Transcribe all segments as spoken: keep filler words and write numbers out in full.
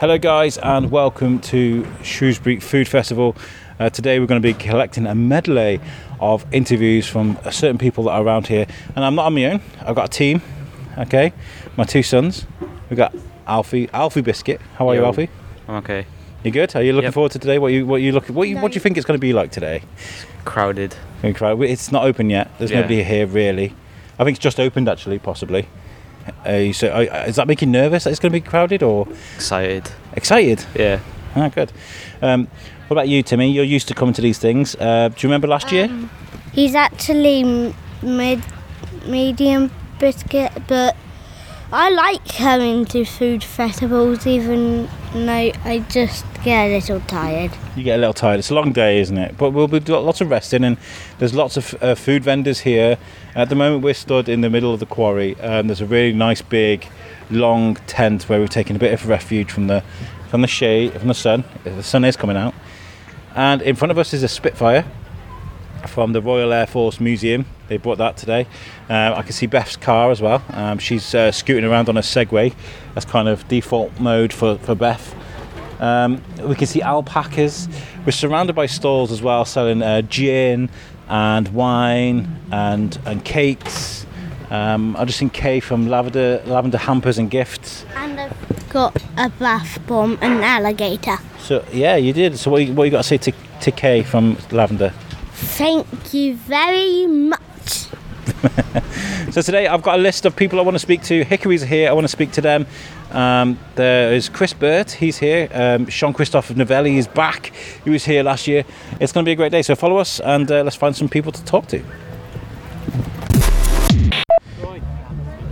Hello guys and welcome to Shrewsbury Food Festival. Uh, today we're going to be collecting a medley of interviews from certain people that are around here, and I'm not on my own. I've got a team, okay? My two sons. We've got Alfie, Alfie Biscuit. How are Yo. you, Alfie? I'm okay. You good? Are you looking yep. forward to today? What you what you looking what you, no, what do you think it's going to be like today? It's crowded. It's not open yet. There's yeah. nobody here really. I think it's just opened actually, possibly. Uh, so uh, is that making you nervous that it's going to be crowded, or excited? Excited, yeah. Ah, good. Um, what about you, Timmy? You're used to coming to these things. Uh, do you remember last um, year? He's actually mid medium biscuit, but I like coming to food festivals, even though I just get a little tired. You get a little tired. It's a long day, isn't it? But we'll be doing lots of resting, and there's lots of uh, food vendors here. At the moment, we're stood in the middle of the quarry, and there's a really nice, big, long tent where we've taken a bit of refuge from the from the shade, from the sun. The sun is coming out, and in front of us is a Spitfire from the Royal Air Force Museum. They brought that today. Um, I can see Beth's car as well. Um, she's uh, scooting around on a Segway. That's kind of default mode for, for Beth. Um, we can see alpacas. We're surrounded by stalls as well, selling uh, gin and wine and and cakes. Um, I just seen Kay from Lavender Lavender Hampers and Gifts. And I've got a bath bomb and an alligator. So yeah, you did. So what you, what you got to say to to Kay from Lavender? Thank you very much. So today I've got a list of people I want to speak to. Hickory's here, I want to speak to them. Um, there is Chris Burt, he's here. Um, Jean-Christophe Novelli is back, he was here last year. It's going to be a great day, so follow us and uh, let's find some people to talk to.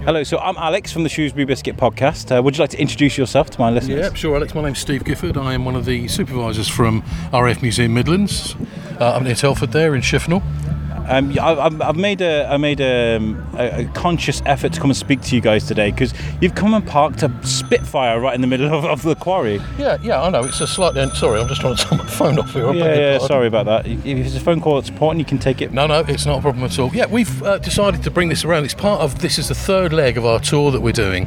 Hello, so I'm Alex from the Shrewsbury Biscuit podcast. Uh, would you like to introduce yourself to my listeners? Yeah, sure, Alex. My name's Steve Gifford. I am one of the supervisors from R A F Museum Midlands. Uh, I'm near Telford there in Shifnal. Um, I, I've made a I made a, a conscious effort to come and speak to you guys today because you've come and parked a Spitfire right in the middle of, of the quarry. Yeah, yeah, I know. It's a slightly un- sorry. I'm just trying to turn my phone off here. I yeah, yeah. Sorry about that. If it's a phone call, it's important. You can take it. No, no, it's not a problem at all. Yeah, we've uh, decided to bring this around. It's part of this is the third leg of our tour that we're doing,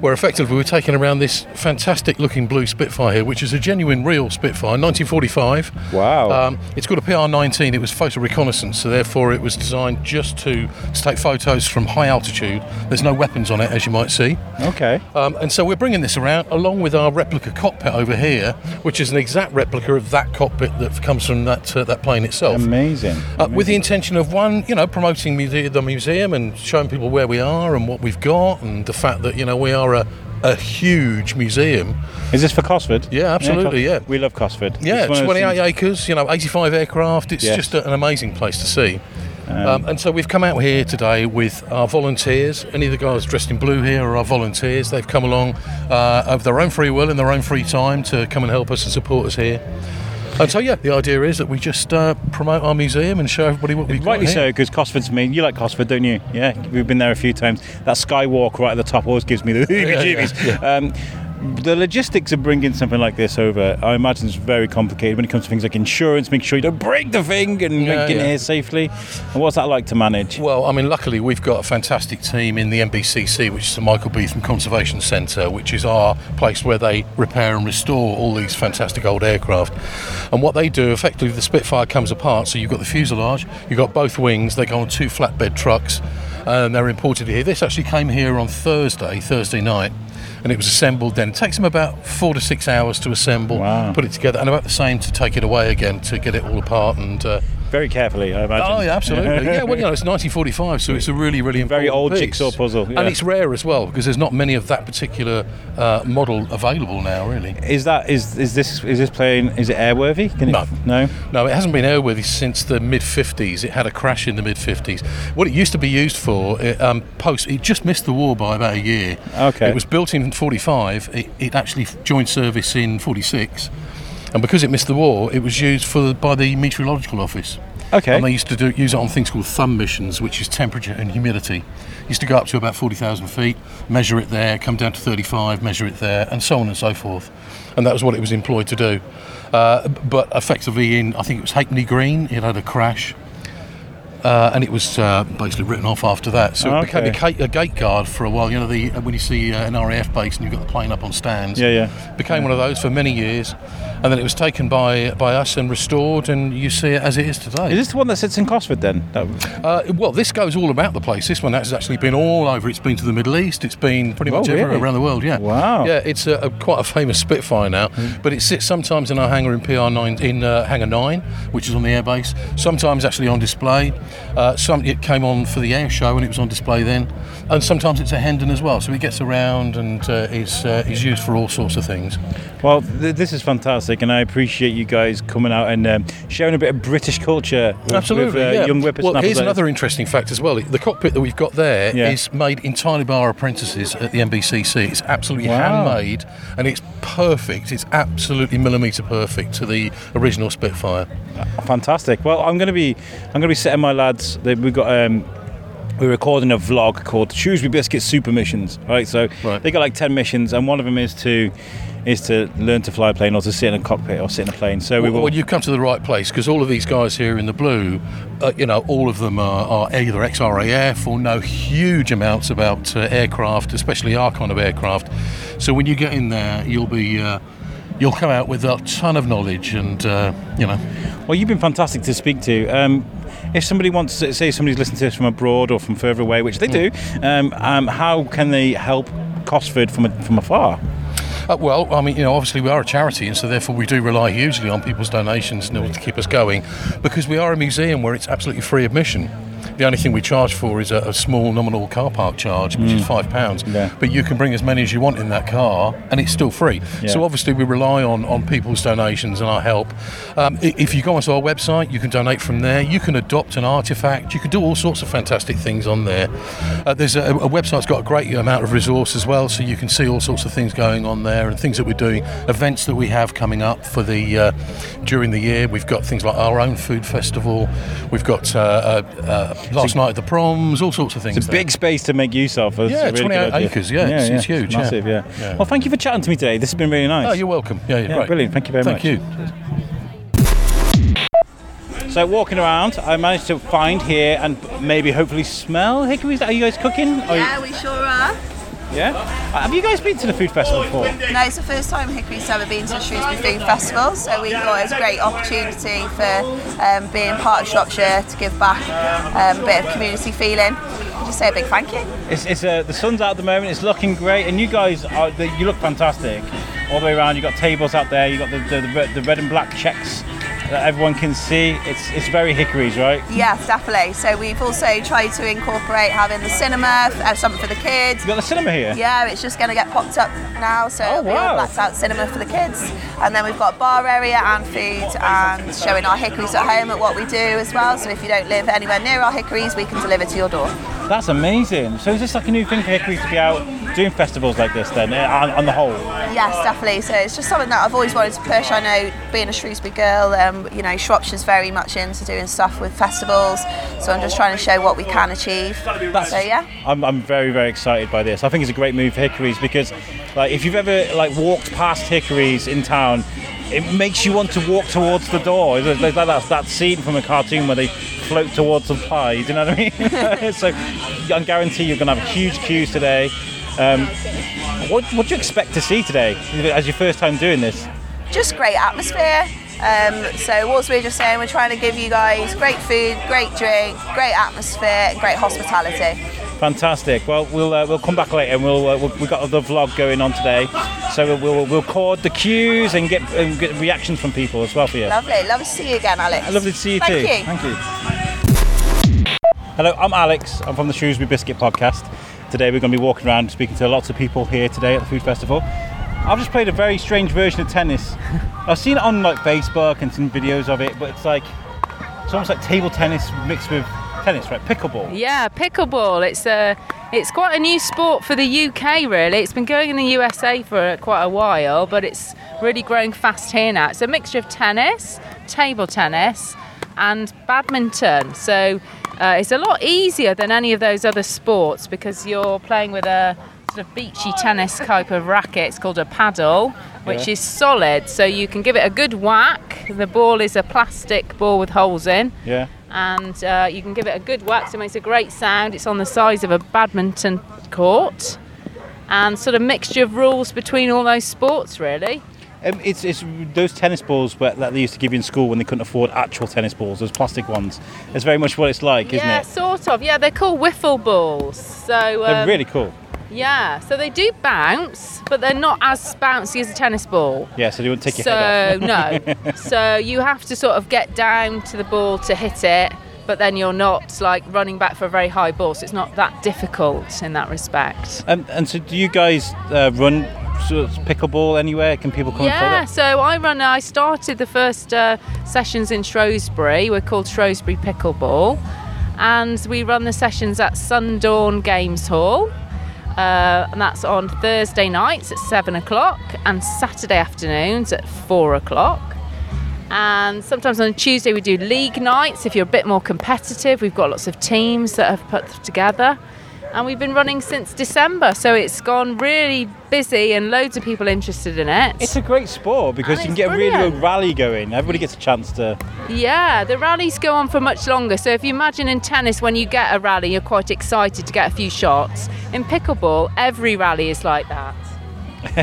where effectively we're taking around this fantastic-looking blue Spitfire here, which is a genuine, real Spitfire, nineteen forty-five. Wow. Um, it's called a P R nineteen. It was photo reconnaissance, so therefore it was designed just to, to take photos from high altitude. There's no weapons on it, as you might see. Okay. Um, and so we're bringing this around, along with our replica cockpit over here, which is an exact replica of that cockpit that comes from that uh, that plane itself. Amazing. Uh, Amazing. With the intention of, one, you know, promoting the museum and showing people where we are and what we've got, and the fact that, you know, we are A, a huge museum. Is this for Cosford? Yeah, absolutely. Yeah, Cos- yeah. we love Cosford. Yeah, it's twenty-eight acres. You know, eighty-five aircraft. It's yes. just a, an amazing place to see. Um, um, and so we've come out here today with our volunteers. Any of the guys dressed in blue here are our volunteers. They've come along uh, of their own free will and their own free time to come and help us and support us here. And so, yeah, the idea is that we just uh, promote our museum and show everybody what we've got. Rightly so, because Cosford's mean. You like Cosford, don't you? Yeah, we've been there a few times. That skywalk right at the top always gives me the heebie-jeebies. Yeah, yeah, yeah. Um, the logistics of bringing something like this over, I imagine, is very complicated when it comes to things like insurance. Make sure you don't break the thing and yeah, get yeah. it here safely. And what's that like to manage? Well, I mean, luckily we've got a fantastic team in the M B C C, which is the Michael Beetham Conservation Centre, which is our place where they repair and restore all these fantastic old aircraft. And what they do, effectively, the Spitfire comes apart, so you've got the fuselage, you've got both wings, they go on two flatbed trucks, and they're imported here. This actually came here on Thursday, Thursday night, and it was assembled then. It takes them about four to six hours to assemble, wow. put it together, and about the same to take it away again, to get it all apart and... Uh, Very carefully, I imagine. Oh, yeah, absolutely. Yeah, well, you know, it's nineteen forty-five, so it's a really, really important very old piece. Jigsaw puzzle. Yeah. And it's rare as well, because there's not many of that particular uh, model available now, really. Is that is is this is this plane, is it airworthy? Can no. It, no? No, it hasn't been airworthy since the mid-fifties. It had a crash in the mid-fifties. What it used to be used for, it, um, post, it just missed the war by about a year. Okay. It was built in forty-five. It, it actually joined service in forty-six. And because it missed the war, it was used for by the meteorological office. Okay. And they used to do, use it on things called thumb missions, which is temperature and humidity. Used to go up to about forty thousand feet, measure it there, come down to thirty-five, measure it there, and so on and so forth. And that was what it was employed to do. Uh, but effectively in, I think it was Hackney Green, it had a crash. uh, and it was uh, basically written off after that. So oh, it okay. became a gate guard for a while. You know, the when you see uh, an R A F base and you've got the plane up on stands. Yeah, yeah. Became yeah. one of those for many years, and then it was taken by by us and restored, and you see it as it is today. Is this the one that sits in Cosford then? No. Uh, well, this goes all about the place. This one has actually been all over. It's been to the Middle East. It's been pretty much oh, everywhere really? around the world. Yeah. Wow. Yeah, it's a, a, quite a famous Spitfire now, mm. but it sits sometimes in our hangar in P R nine in uh, hangar nine, which is on the airbase. Sometimes actually on display. Uh, some it came on for the air show and it was on display then. And sometimes it's a Hendon as well. So it gets around and uh, is uh, is used for all sorts of things. Well, th- this is fantastic, and I appreciate you guys coming out and um, sharing a bit of British culture. With, Absolutely. With, uh, yeah. young whippersnappers. Well, here's another interesting fact as well. The cockpit that we've got there yeah. is made entirely by our apprentices at the M B C C. It's absolutely wow. handmade, and it's perfect. It's absolutely millimetre perfect to the original Spitfire. Fantastic. Well, I'm going to be I'm going to be setting my lads. We've got um, we're recording a vlog called Shrewsbury Biscuit Super Missions. Right, so right. they got like ten missions, and one of them is to. is to learn to fly a plane or to sit in a cockpit or sit in a plane. So we well, well you've come to the right place, because all of these guys here in the blue, uh, you know, all of them are, are either ex-R A F or know huge amounts about uh, aircraft, especially our kind of aircraft. So when you get in there, you'll be uh, you'll come out with a ton of knowledge, and uh, you know. Well, you've been fantastic to speak to. Um, if somebody wants to, say somebody's listening to us from abroad or from further away, which they mm. do, um, um, how can they help Cosford from a, from afar? Uh, well, I mean, you know, obviously we are a charity, and so therefore we do rely hugely on people's donations in order to keep us going, because we are a museum where it's absolutely free admission. The only thing we charge for is a, a small nominal car park charge, which mm. is five pounds. Yeah. But you can bring as many as you want in that car, and it's still free. Yeah. So obviously we rely on, on people's donations and our help. Um, if you go onto our website, you can donate from there. You can adopt an artefact. You can do all sorts of fantastic things on there. Uh, there's a, a website's got a great amount of resource as well, so you can see all sorts of things going on there and things that we're doing, events that we have coming up for the uh, during the year. We've got things like our own food festival. We've got. Uh, uh, uh, Last so, night at the proms, all sorts of things. It's a there. big space to make use of. That's yeah, really twenty-eight acres, yeah, yeah, it's, yeah. it's huge. It's massive, yeah. Yeah. yeah. Well, thank you for chatting to me today. This has been really nice. Oh, you're welcome. Yeah, you're yeah, great. Brilliant, thank you very thank much. Thank you. So walking around, I managed to find here and maybe hopefully smell Hickory's. Are you guys cooking? Yeah, you... we sure are. Yeah? Have you guys been to the food festival before? No, it's the first time Hickory's ever been to the Shrewsbury Food Festival, so we thought it was a great opportunity for um, being part of Shropshire to give back um, a bit of community feeling. Just say a big thank you. It's, it's uh, the sun's out at the moment, it's looking great, and you guys, are, you look fantastic all the way around. You've got tables out there, you've got the, the, the red and black checks that everyone can see. It's it's very Hickory's, right? Yes, definitely. So we've also tried to incorporate having the cinema, uh, something for the kids. You've got the cinema here? Yeah, it's just going to get popped up now, so oh, it'll wow. be all blacked out cinema for the kids. And then we've got a bar area and food and showing our Hickory's at home at what we do as well. So if you don't live anywhere near our Hickory's, we can deliver to your door. That's amazing. So is this like a new thing for Hickory's to be out doing festivals like this then, on, on the whole? Yes, definitely. So it's just something that I've always wanted to push. I know, being a Shrewsbury girl, um, you know, Shropshire's very much into doing stuff with festivals, so I'm just trying to show what we can achieve. That's, so yeah, I'm, I'm very very excited by this. I think it's a great move for Hickory's, because like if you've ever like walked past Hickory's in town, it makes you want to walk towards the door. It's like that, that scene from a cartoon where they float towards the pie, do you know what I mean? So I guarantee you're going to have huge queues today. Um, what, what do you expect to see today as your first time doing this? Just great atmosphere. Um, so what we were just saying, we're trying to give you guys great food, great drink, great atmosphere and great hospitality. Fantastic. Well, we'll uh, we'll come back later, and we'll, uh, we'll we've got the vlog going on today, so we'll we'll, we'll record the queues and get, um, get reactions from people as well for you. Lovely, lovely to see you again, Alex. Lovely to see you too. Thank you. Thank you. Hello, I'm Alex. I'm from the Shrewsbury Biscuit podcast. Today we're going to be walking around speaking to lots of people here today at the food festival. I've just played a very strange version of tennis. I've seen it on like Facebook and some videos of it, but it's like it's almost like table tennis mixed with tennis, right? Pickleball. Yeah, pickleball. It's a, it's quite a new sport for the U K, really. It's been going in the U S A for quite a while, but it's really growing fast here now. It's a mixture of tennis, table tennis, and badminton. So uh, it's a lot easier than any of those other sports, because you're playing with a sort of beachy tennis type of racket. It's called a paddle, which yeah. is solid, so you can give it a good whack. The ball is a plastic ball with holes in. Yeah. and uh, you can give it a good whack. It makes a great sound. It's on the size of a badminton court, and sort of mixture of rules between all those sports, really. Um, it's it's those tennis balls that they used to give you in school when they couldn't afford actual tennis balls, those plastic ones. It's very much what it's like, isn't yeah, it? Yeah, sort of. Yeah, they're called wiffle balls. So um, they're really cool. Yeah, so they do bounce, but they're not as bouncy as a tennis ball. Yeah, so they wouldn't take your so, head off. No. So you have to sort of get down to the ball to hit it, but then you're not, like, running back for a very high ball, so it's not that difficult in that respect. Um, and so do you guys uh, run sort of pickleball anywhere? Can people come yeah, and play that? Yeah, so I run, I started the first uh, sessions in Shrewsbury. We're called Shrewsbury Pickleball, and we run the sessions at Sundawn Games Hall. Uh, and that's on Thursday nights at seven o'clock and Saturday afternoons at four o'clock. And sometimes on Tuesday we do league nights if you're a bit more competitive. We've got lots of teams that have put together. And we've been running since December, so it's gone really busy and loads of people interested in it. It's a great sport because you can get brilliant. a really good rally going. Everybody gets a chance to... Yeah, the rallies go on for much longer. So if you imagine in tennis, when you get a rally, you're quite excited to get a few shots. In pickleball, every rally is like that. So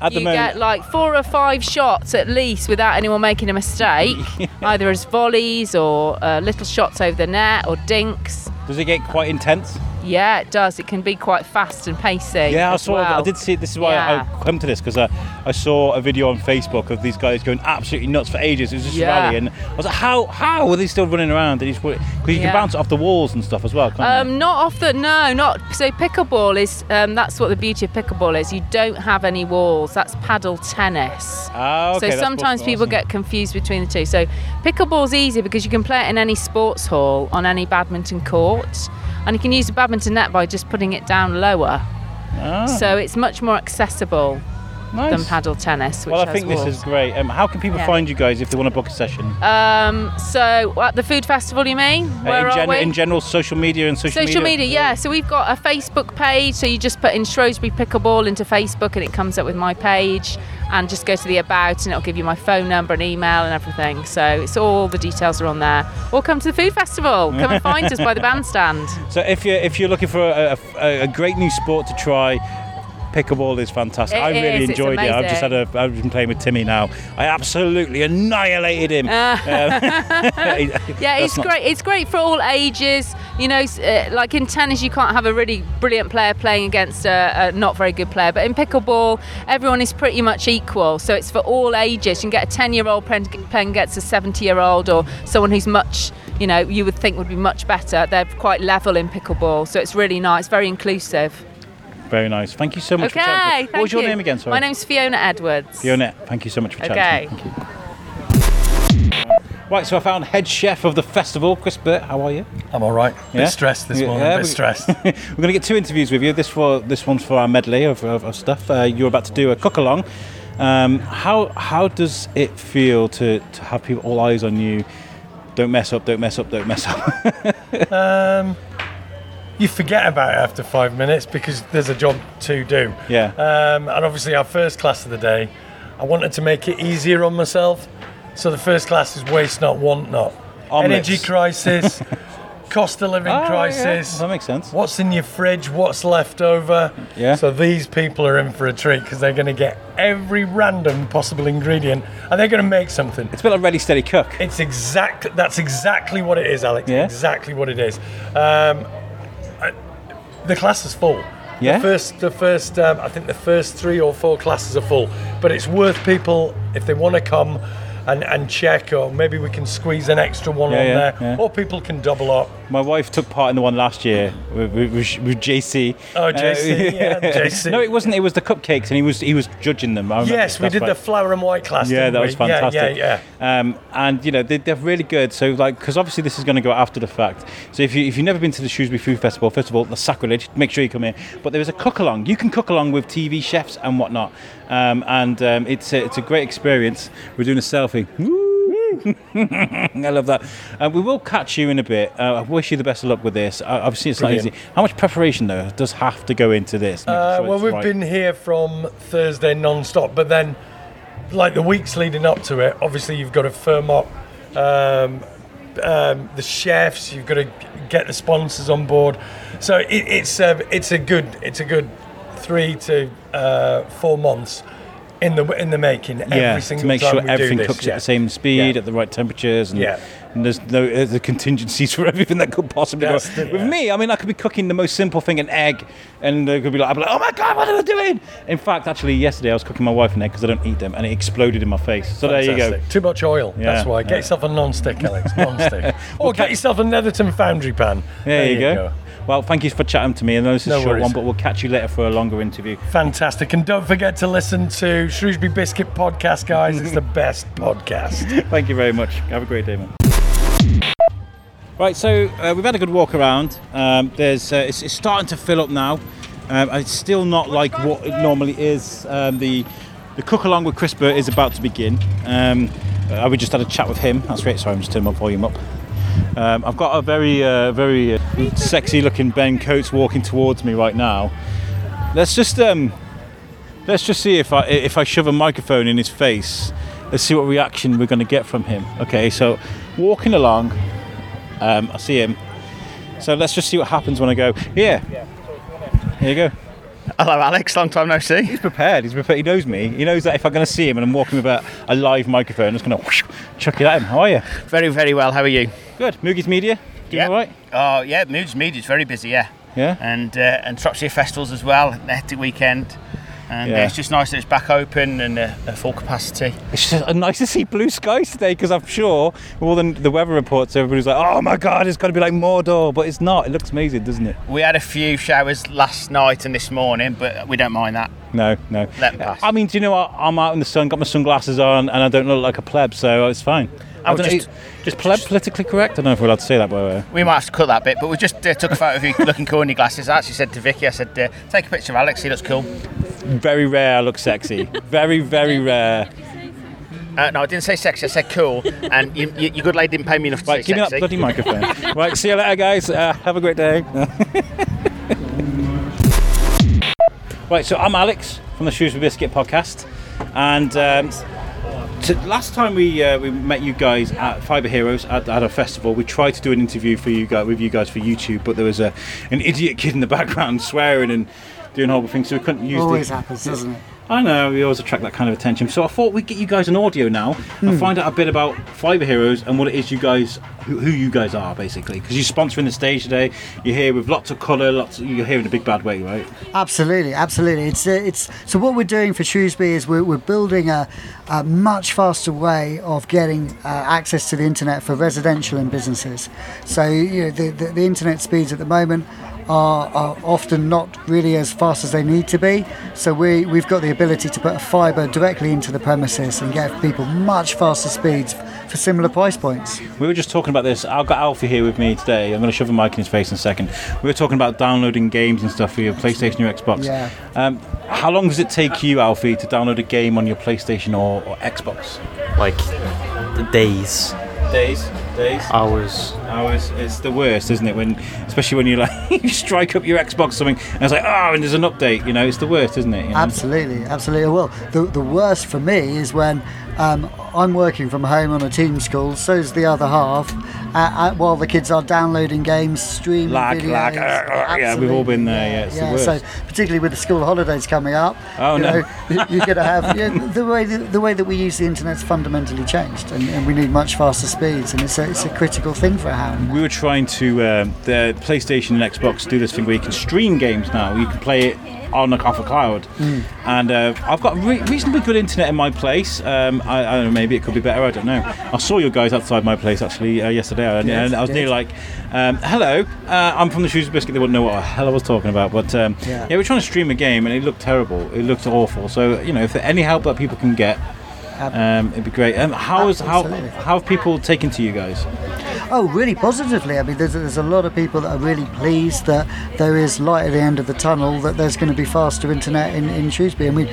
at you the moment, get like four or five shots at least without anyone making a mistake, either as volleys or uh, little shots over the net or dinks. Does it get quite intense? Yeah, it does. It can be quite fast and pacey. Yeah, I saw. Well. I did see. This is why yeah. I, I come to this because I, I saw a video on Facebook of these guys going absolutely nuts for ages. It was just yeah. a rally, and I was like, how how are they still running around? Because you yeah. can bounce it off the walls and stuff as well, can't um, you? Not off the no, not so. Pickleball is um, that's what the beauty of pickleball is. You don't have any walls. That's paddle tennis. Ah, okay. So sometimes people awesome. get confused between the two. So pickleball's easy because you can play it in any sports hall on any badminton court. And you can use a badminton net by just putting it down lower. Ah. So it's much more accessible nice. than paddle tennis. Which well, I think walls. this is great. Um, how can people yeah. find you guys if they want to book a session? Um, so at the food festival, you mean? Where uh, in, are gen- we? in general, social media and social, social media. Social media, yeah. So we've got a Facebook page. So you just put in Shrewsbury Pickleball into Facebook and it comes up with my page. And just go to the about and it'll give you my phone number and email and everything. So it's all the details are on there. Or come to the food festival. Come and find us by the bandstand. So if you're, if you're looking for a, a, a great new sport to try, pickleball is fantastic. It I really is. enjoyed it. I've just had a. I've been playing with Timmy now. I absolutely annihilated him. Uh, um, yeah, it's not... great. It's great for all ages. You know, uh, like in tennis, you can't have a really brilliant player playing against a, a not very good player. But in pickleball, everyone is pretty much equal. So it's for all ages. You can get a ten-year-old playing, playing against a seventy-year-old or someone who's much, you know, you would think would be much better. They're quite level in pickleball, so it's really nice, very inclusive. Very nice. Thank you so much okay, for chatting. What was your you. name again? Sorry. My name's Fiona Edwards. Fiona, thank you so much for chatting. Okay. Thank you. Right, so I found head chef of the festival, Chris Burt. How are you? I'm all right. Yeah? Bit stressed this yeah, morning. Yeah, bit stressed. We're going to get two interviews with you. This for this one's for our medley of, of, of stuff. Uh, you're about to do a cook along. Um, how how does it feel to to have people all eyes on you? Don't mess up. Don't mess up. Don't mess up. um. You forget about it after five minutes because there's a job to do. Yeah. Um, and obviously our first class of the day, I wanted to make it easier on myself. So the first class is waste not, want not. Omelets. Energy crisis, cost of living oh, crisis. Yeah. That makes sense. What's in your fridge, what's left over. Yeah. So these people are in for a treat because they're going to get every random possible ingredient and they're going to make something. It's a bit like Ready Steady Cook. It's exact. That's exactly what it is, Alex. Yeah. Exactly what it is. Um, The class is full. Yeah. The first, the first, um, I think the first three or four classes are full. But it's worth people if they want to come and, and check, or maybe we can squeeze an extra one yeah, on yeah, there, yeah. or people can double up. My wife took part in the one last year with, with, with J C. Oh, J C, uh, yeah, J C. No, it wasn't. It was the cupcakes, and he was he was judging them. I yes, we did right. the flour and white class. Yeah, didn't that we? was fantastic. Yeah, yeah, yeah. Um, and you know they, they're really good. So like, because obviously this is going to go after the fact. So if you if you've never been to the Shrewsbury Food Festival, first of all, that's sacrilege. Make sure you come here. But there is a cook along. You can cook along with T V chefs and whatnot. Um, and um, it's a, it's a great experience. We're doing a selfie. Woo! I love that. Uh, we will catch you in a bit. Uh, I wish you the best of luck with this. Uh, obviously, it's Brilliant. not easy. How much preparation though does have to go into this? Uh, sure well, we've right. been here from Thursday non-stop, but then, like the weeks leading up to it, obviously you've got to firm up. Um, um, the chefs. You've got to get the sponsors on board. So it, it's a, it's a good it's a good three to uh, four months in the in the making. Every yeah, single to make time sure we everything do this, cooks yeah. at the same speed, yeah. at the right temperatures, and, yeah. and there's no there's the contingencies for everything that could possibly go. The, With yeah. me, I mean, I could be cooking the most simple thing, an egg, and it could be like, I'd be like, oh my god, what am I doing? In fact, actually, yesterday I was cooking my wife an egg because I don't eat them, and it exploded in my face. So Fantastic. There you go. Too much oil. Yeah. That's why. Get yeah. yourself a non-stick, Alex. Non-stick. Or we'll get ca- yourself a Netherton foundry pan. There, there you, you go. go. Well, thank you for chatting to me. I know this is no a short worries. one, but we'll catch you later for a longer interview. Fantastic. And don't forget to listen to Shrewsbury Biscuit Podcast, guys. It's the best podcast. Thank you very much. Have a great day, man. Right, so uh, we've had a good walk around. Um, there's uh, it's, it's starting to fill up now. Um, it's still not like what it normally is. Um, the the cook-along with Chris Burt is about to begin. Um, uh, we just had a chat with him. That's great. Sorry, I'm just turning my volume up. Um, I've got a very, uh, very uh, sexy-looking Ben Coates walking towards me right now. Let's just, um, let's just see if I if I shove a microphone in his face. Let's see what reaction we're going to get from him. Okay, so walking along, um, I see him. So let's just see what happens when I go. Yeah, here you go. Hello, Alex. Long time no see. He's prepared. He's prepared. He knows me. He knows that if I'm going to see him and I'm walking with a, a live microphone, I'm just going to chuck it at him. How are you? Very, very well. How are you? Good. Moogie's Media. Doing yep. all right? Oh, yeah. Moogie's Media is very busy, yeah. Yeah. And uh, and Shropshire Festivals as well. Hectic weekend. And yeah. uh, it's just nice that it's back open and uh, at full capacity. It's just uh, nice to see blue skies today because I'm sure with all the, the weather reports, everybody's like, oh my God, it's got to be like Mordor, but it's not. It looks amazing, doesn't it? We had a few showers last night and this morning, but we don't mind that. No, no. Let them pass. I mean, do you know what? I'm out in the sun, got my sunglasses on, and I don't look like a pleb, so it's fine. I I don't just, know, just pleb just, politically correct? I don't know if we're allowed to say that, by the way. We might have to cut that bit, but we just uh, took a photo of you looking cool in your glasses. I actually said to Vicky, I said, uh, take a picture of Alex, he looks cool. Very rare I look sexy. Very, very rare. Uh, no, I didn't say sexy, I said cool. And you, you, your good lady didn't pay me enough to right, say give sexy. Give me that bloody microphone. Right, see you later, guys. Uh, have a great day. Right, so I'm Alex from the Shrewsbury Biscuit Podcast. And... Um, So last time we uh, we met you guys at Fibre Heroes at, at a festival, we tried to do an interview for you guys with you guys for YouTube, but there was a an idiot kid in the background swearing and doing horrible things, so we couldn't use. Always the, happens, doesn't it? I know we always attract that kind of attention. So I thought we'd get you guys an audio now mm. and find out a bit about Fibre Heroes and what it is you guys who, who you guys are basically, because you're sponsoring the stage today. You're here with lots of colour, lots. Of, you're here in a big bad way, right? Absolutely, absolutely. It's uh, it's so what we're doing for Shrewsbury is we're, we're building a, a much faster way of getting uh, access to the internet for residential and businesses. So you know the the, the internet speeds at the moment. Are, are often not really as fast as they need to be, so we, we've got the ability to put a fibre directly into the premises and get people much faster speeds for similar price points. We were just talking about this. I've got Alfie here with me today. I'm going to shove a mic in his face in a second. We were talking about downloading games and stuff for your PlayStation or Xbox. Yeah. Um, how long does it take you, Alfie, to download a game on your PlayStation or, or Xbox? Like, days. Days, days, hours, hours. It's the worst, isn't it? When, especially when you like you strike up your Xbox or something, and it's like, oh, and there's an update. You know, it's the worst, isn't it? You know? Absolutely, absolutely. Well, the the worst for me is when um, I'm working from home on a Teams call. So's the other half, uh, uh, while the kids are downloading games, streaming lag, videos. Lag, lag. Yeah, we've all been there. Yeah, it's yeah, the worst. So particularly with the school holidays coming up. Oh you no, know, you're gonna have you know, the way the, the way that we use the internet's fundamentally changed, and, and we need much faster speed. And it's a, it's a critical thing for how we were trying to um, the PlayStation and Xbox do this thing where you can stream games now. You can play it on a, off a cloud, mm. and uh, I've got re- reasonably good internet in my place. Um, I, I don't know, maybe it could be better. I don't know. I saw your guys outside my place actually uh, yesterday, and, yes, and I was nearly like, um, "Hello, uh, I'm from the Shrewsbury Biscuit." They wouldn't know what the hell I was talking about, but um, yeah. yeah, we were trying to stream a game, and it looked terrible. It looked awful. So you know, if there's any help that people can get. Um, it'd be great. Um, how is how how have people taken to you guys? Oh, really positively. I mean, there's, there's a lot of people that are really pleased that there is light at the end of the tunnel, that there's going to be faster internet in, in Shrewsbury. I mean,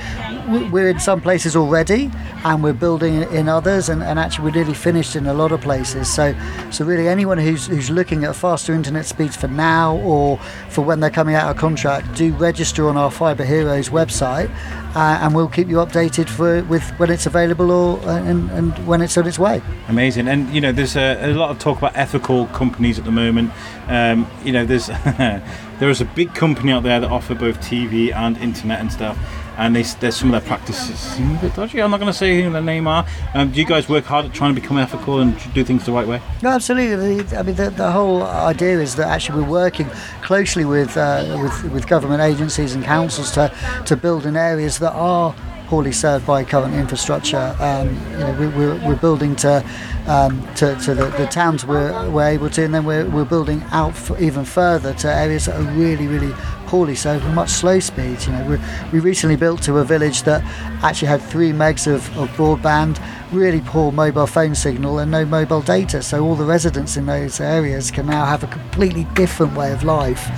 we're in some places already and we're building in others, and, and actually we're nearly finished in a lot of places. So so really anyone who's who's looking at faster internet speeds for now or for when they're coming out of contract, do register on our Fibre Heroes website, uh, and we'll keep you updated for with when it's available or uh, and, and when it's on its way. Amazing. And you know, there's a, a lot of talk about ethical companies at the moment. Um, you know, there's there is a big company out there that offer both T V and internet and stuff, and they, there's some of their practices seem a bit dodgy. I'm not going to say who their name are. Um, do you guys work hard at trying to become ethical and do things the right way? No, absolutely. I mean, the, the whole idea is that actually we're working closely with uh, with, with government agencies and councils to to build in areas that are poorly served by current infrastructure. Um, you know, we, we're, we're building to um, to, to the, the towns we're, we're able to, and then we're, we're building out f- even further to areas that are really, really poorly served with much slow speeds. You know, we we recently built to a village that actually had three megs of, of broadband, really poor mobile phone signal, and no mobile data. So all the residents in those areas can now have a completely different way of life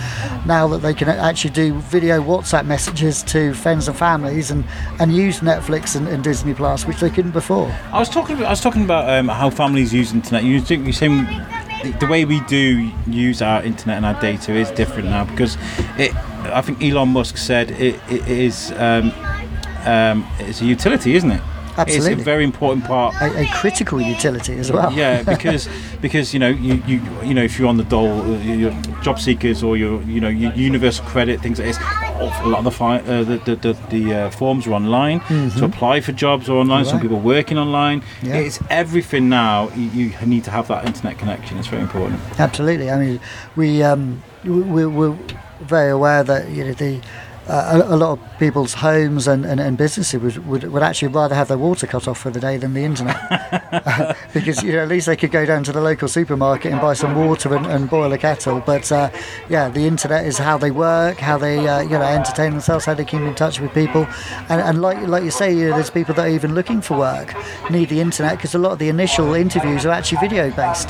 now that they can actually do video WhatsApp messages to friends and families, and and use Netflix and, and Disney Plus, which they couldn't before. I was talking about, I was talking about um, how families use internet. You you're saying the, the way we do use our internet and our data is different now, because it, I think Elon Musk said it, it is um, um, it's a utility, isn't it? Absolutely. It's a very important part. A, a critical utility as well. Yeah, because because you know you, you you know if you're on the dole, your job seekers or your you know your universal credit, things like this. A lot of the fi- uh, the the, the, the uh, forms are online. Mm-hmm. To apply for jobs are online. Right. Some people are working online. Yeah. It's everything now. You, you need to have that internet connection. It's very important. Absolutely. I mean, we um we we're very aware that you know the. Uh, a, a lot of people's homes and, and, and businesses would, would would actually rather have their water cut off for the day than the internet, uh, because you know at least they could go down to the local supermarket and buy some water and, and boil a kettle. But uh, yeah, the internet is how they work, how they uh, you know entertain themselves, how they keep in touch with people, and, and like like you say, you know, there's people that are even looking for work need the internet, because a lot of the initial interviews are actually video based,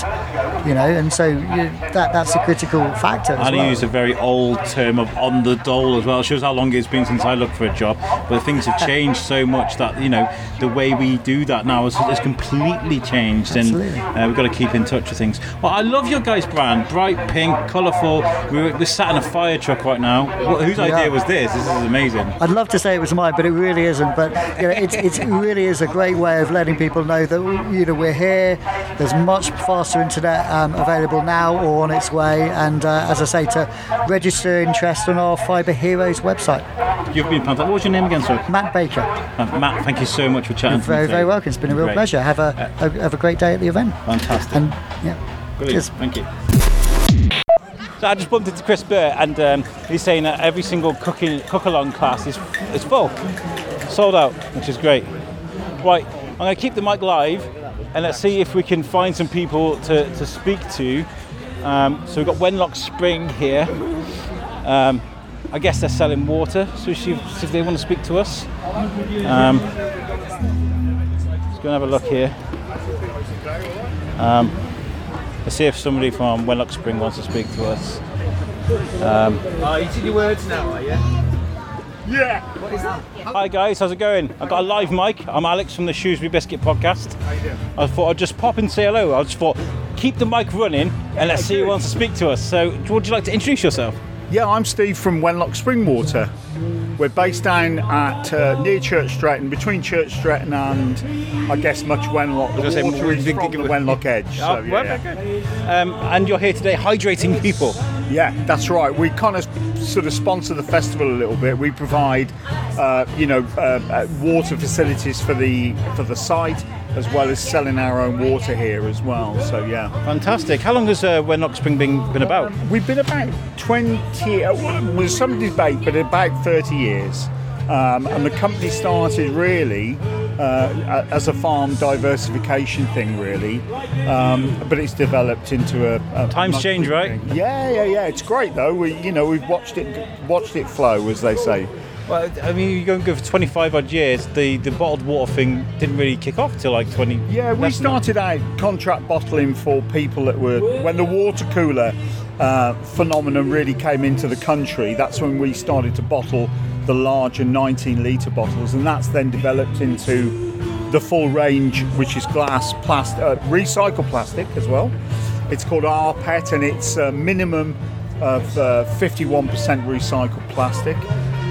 you know, and so you know, that that's a critical factor. As I well. Use a very old term of on the dole as well. She was how long it's been since I looked for a job, but things have changed so much that you know the way we do that now has, has completely changed. Absolutely. And uh, we've got to keep in touch with things. Well, I love your guys' brand, bright pink, colourful. We're, we're sat in a fire truck right now. What, whose yeah. idea was this? This is amazing. I'd love to say it was mine, but it really isn't. But you know, it's, it's, it really is a great way of letting people know that you know we're here. There's much faster internet um, available now or on its way. And uh, as I say, to register interest on our Fibre Heroes website. Website. You've been fantastic. What was your name again, sir? Matt Baker. Uh, Matt, thank you so much for chatting. You're very, very welcome. It's been a real great. pleasure. Have a, a have a great day at the event. Fantastic. And yeah, brilliant. Cheers. Thank you. So I just bumped into Chris Burt, and um, he's saying that every single cooking cook-along class is is full, sold out, which is great. Right, I'm going to keep the mic live, and let's see if we can find some people to to speak to. Um, so we've got Wenlock Spring here. Um, I guess they're selling water, so she, if they want to speak to us. Um, let's go and have a look here. Um, let's see if somebody from Wenlock Spring wants to speak to us. Um, are you eating your words now, are you? Yeah! What is that? Hi guys, how's it going? I've got a live mic. I'm Alex from the Shrewsbury Biscuit podcast. How you doing? I thought I'd just pop and say hello. I just thought, keep the mic running and let's see who wants to speak to us. So, would you like to introduce yourself? Yeah, I'm Steve from Wenlock Spring Water. We're based down at uh, near Church Stretton, between Church Stretton and I guess much Wenlock. The water more, is from the Wenlock edge. Oh, so, yeah, yeah. Um, and you're here today hydrating people. Yeah, that's right. We kind of sort of sponsor the festival a little bit. We provide, uh, you know, uh, water facilities for the for the site, as well as selling our own water here as well, so yeah. Fantastic. How long has uh, Wenlock Spring been, been about? Um, we've been about twenty, uh, well, some debate, but about thirty years. Um, and the company started really uh, as a farm diversification thing really, um, but it's developed into a... a Times change, right? Yeah, yeah, yeah. It's great though. We, you know, we've watched it, watched it flow, as they say. Well, I mean, you go and go for twenty-five odd years, the, the bottled water thing didn't really kick off till like twenty... Yeah, we started out contract bottling for people that were... When the water cooler uh, phenomenon really came into the country, that's when we started to bottle the larger nineteen litre bottles, and that's then developed into the full range, which is glass, plastic, uh, recycled plastic as well. It's called R P E T, and it's a minimum of uh, fifty-one percent recycled plastic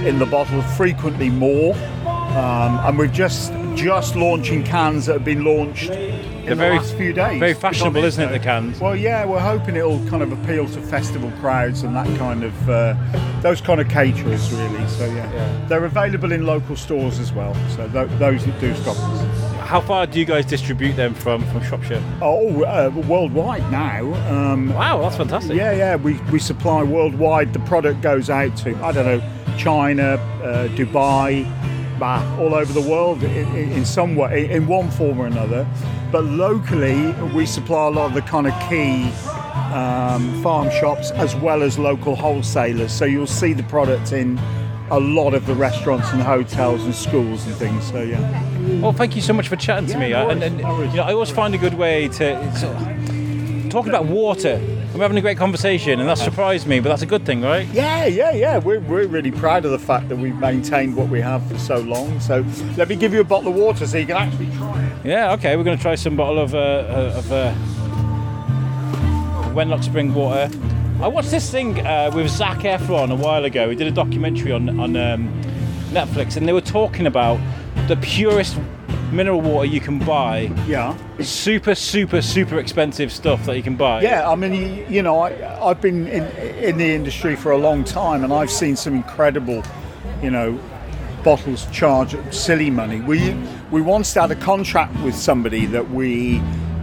in the bottle, frequently more. Um, and we're just just launching cans that have been launched in the very, last few days. Very fashionable, isn't it, the cans? Well, yeah, we're hoping it'll kind of appeal to festival crowds and that kind of, uh, those kind of caterers, really. So, yeah. yeah. They're available in local stores as well, so th- those that do stop us. How far do you guys distribute them from, from Shropshire? Oh, uh, worldwide now. Um, wow, that's fantastic. Yeah, yeah, we, we supply worldwide. The product goes out to, I don't know, China, uh, Dubai, bah, all over the world in, in some way, in one form or another. But locally, we supply a lot of the kind of key um, farm shops as well as local wholesalers. So you'll see the product in a lot of the restaurants and hotels and schools and things, so yeah. Well, thank you so much for chatting yeah, to me. No worries, and, and, no worries, you know, I always no find a good way to sort of talk about water. We're having a great conversation, and that surprised me, but that's a good thing, right? Yeah, yeah, yeah. We're, we're really proud of the fact that we've maintained what we have for so long. So let me give you a bottle of water so you can actually try it. Yeah, okay. We're going to try some bottle of, uh, of uh, Wenlock Spring water. I watched this thing uh, with Zac Efron a while ago. He did a documentary on, on um, Netflix, and they were talking about the purest mineral water you can buy. Yeah. Super, super, super expensive stuff that you can buy. Yeah, I mean, you know, I, I've been in, in the industry for a long time, and I've seen some incredible, you know, bottles charged silly money. We, we once had a contract with somebody that we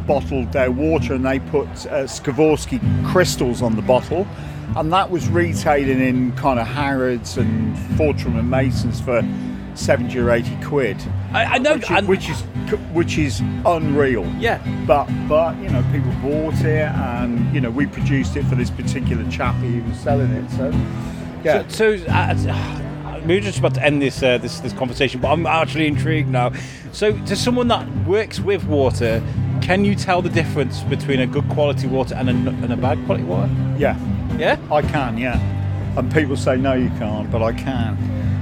bottled their water, and they put uh, Swarovski crystals on the bottle, and that was retailing in kind of Harrods and Fortram and Masons for seventy or eighty quid. I, I know, which is, and which is which is unreal. Yeah. But but you know, people bought it, and you know, we produced it for this particular chappy who was selling it. So yeah. So. so uh, we were just about to end this uh, this this conversation, but I'm actually intrigued now. So, to someone that works with water, can you tell the difference between a good quality water and a, and a bad quality water? Yeah. Yeah? I can, yeah. And people say, no, you can't, but I can.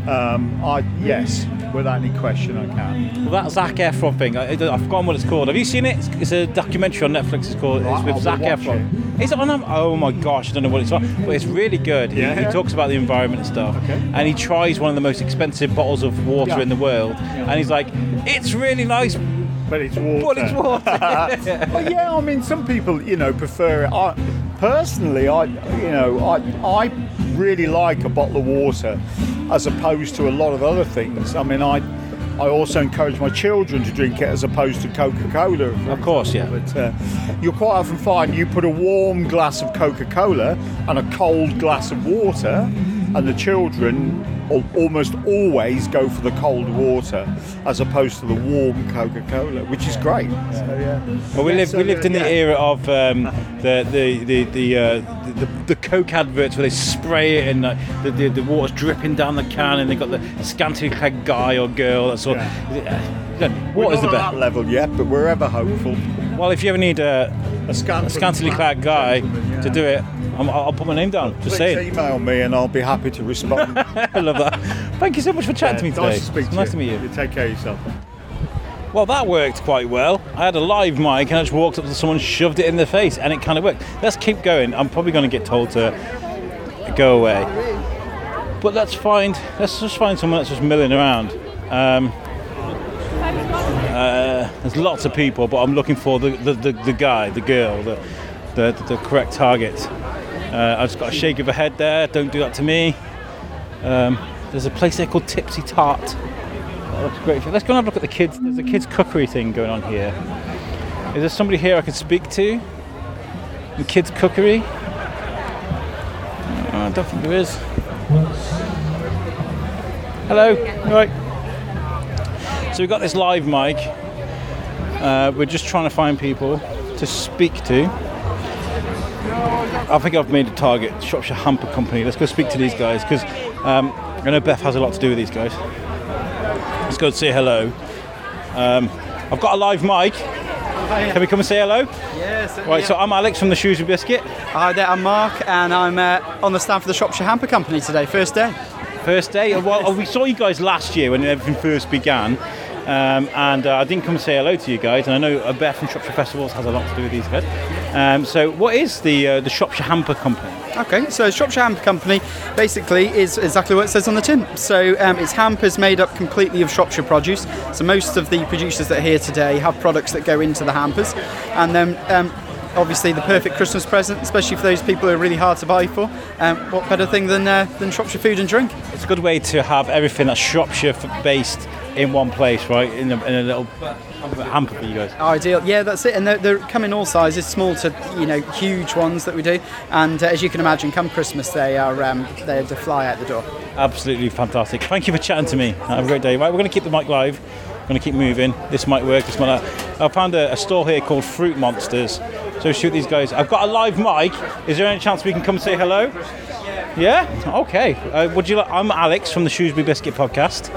Um, I Yes, without any question, I can. Well, that Zac Efron thing, I, I've forgotten what it's called. Have you seen it? It's, it's a documentary on Netflix. It's called. Right, it's with I'll Zac Efron. It. Is it on? Oh my gosh, I don't know what it's on, but it's really good. Yeah. He, he talks about the environment and stuff, okay. And he tries one of the most expensive bottles of water yeah. in the world, yeah. and he's like, it's really nice. But it's water. But it's water. Well, yeah, I mean, some people, you know, prefer it. I, personally, I, you know, I, I really like a bottle of water as opposed to a lot of other things. I mean, I, I also encourage my children to drink it as opposed to Coca-Cola. Of course, yeah. But uh, you'll quite often find you put a warm glass of Coca-Cola and a cold glass of water, and the children almost always go for the cold water as opposed to the warm Coca-Cola, which is great. Yeah. So, yeah. Well, we, yeah, lived, so we lived in the yeah. era of um, the the the the, uh, the the Coke adverts where they spray it and uh, the, the the water's dripping down the can, and they got the scantily clad guy or girl. That sort. Yeah. Of, uh, what is the best level yet? But we're ever hopeful. Well, if you ever need a, a, scant- a scantily clad guy yeah. to do it. I'm, I'll put my name down, just Please saying. Please email me and I'll be happy to respond. I love that. Thank you so much for chatting yeah, to me today. Nice to speak to you. Nice to meet you. You take care of yourself. Well, that worked quite well. I had a live mic and I just walked up to someone, shoved it in their face, and it kind of worked. Let's keep going. I'm probably going to get told to go away. But let's find, let's just find someone that's just milling around. Um, uh, there's lots of people, but I'm looking for the, the, the, the guy, the girl, the... The, the correct target. Uh, I just got a shake of a head there. Don't do that to me. Um, there's a place there called Tipsy Tart. That looks great. Let's go and have a look at the kids. There's a kids' cookery thing going on here. Is there somebody here I could speak to? The kids' cookery? Oh, I don't think there is. Hello. Right. So we've got this live mic. Uh, we're just trying to find people to speak to. I think I've made a target, Shropshire Hamper Company. Let's go speak to these guys, because um, I know Beth has a lot to do with these guys. Let's go and say hello. Um, I've got a live mic. Hiya. Can we come and say hello? Yes. Right, yeah. So I'm Alex from the Shrewsbury Biscuit. Hi there, I'm Mark, and I'm uh, on the stand for the Shropshire Hamper Company today, first day. First day? Well, we saw you guys last year when everything first began. Um, and uh, I didn't come say hello to you guys, and I know Beth from Shropshire Festivals has a lot to do with these guys. Um, so what is the uh, the Shropshire Hamper Company? Okay, so Shropshire Hamper Company basically is exactly what it says on the tin. So um, its hampers made up completely of Shropshire produce. So most of the producers that are here today have products that go into the hampers, and then um, obviously the perfect Christmas present, especially for those people who are really hard to buy for. Um, what better thing than uh, than Shropshire food and drink? It's a good way to have everything that's Shropshire based in one place, right? In a, in a little hamper for you guys. Ideal, yeah, that's it. And they're, they're come in all sizes, small to you know huge ones that we do. And uh, as you can imagine, come Christmas, they are um, they're to fly out the door. Absolutely fantastic. Thank you for chatting to me. Have a great day. Right, we're going to keep the mic live. We're going to keep moving. This might work. This might not. I found a, a store here called Fruit Monsters. So shoot these guys. I've got a live mic. Is there any chance we can come say hello? Yeah? Okay. Uh, would you like, I'm Alex from the Shrewsbury Biscuit podcast.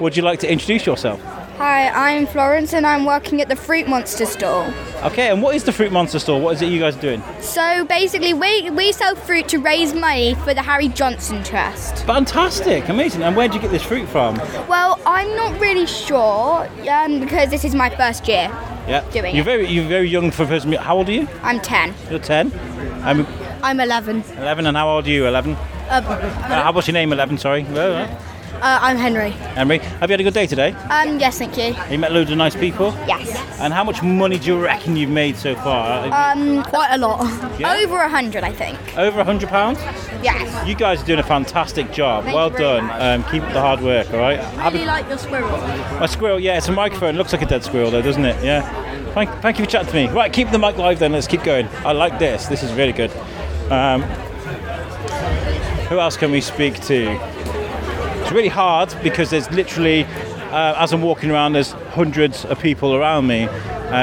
Would you like to introduce yourself? Hi, I'm Florence and I'm working at the Fruit Monster store. Okay, and what is the Fruit Monster store? What is it you guys are doing? So basically we, we sell fruit to raise money for the Harry Johnson Trust. Fantastic, amazing. And where do you get this fruit from? Well, I'm not really sure um, because this is my first year yeah. doing you're very, it. You're very young for a person. How old are you? I'm ten. You're ten? I'm... I'm eleven. eleven, and how old are you, eleven? Uh, uh, what's your name, eleven, sorry? Uh, I'm Henry. Henry. Have you had a good day today? Um, yes, thank you. Have you met loads of nice people? Yes. And how much money do you reckon you've made so far? Um, quite a lot. Yeah? Over a hundred, I think. Over a hundred pounds? Yes. You guys are doing a fantastic job. Thank well done. Um, keep up the hard work, all right? I really a... like your squirrel. My squirrel, yeah, it's a microphone. It looks like a dead squirrel, though, doesn't it? Yeah. Thank, thank you for chatting to me. Right, keep the mic live then. Let's keep going. I like this. This is really good. Um, who else can we speak to? It's really hard because there's literally, uh, as I'm walking around, there's hundreds of people around me, uh,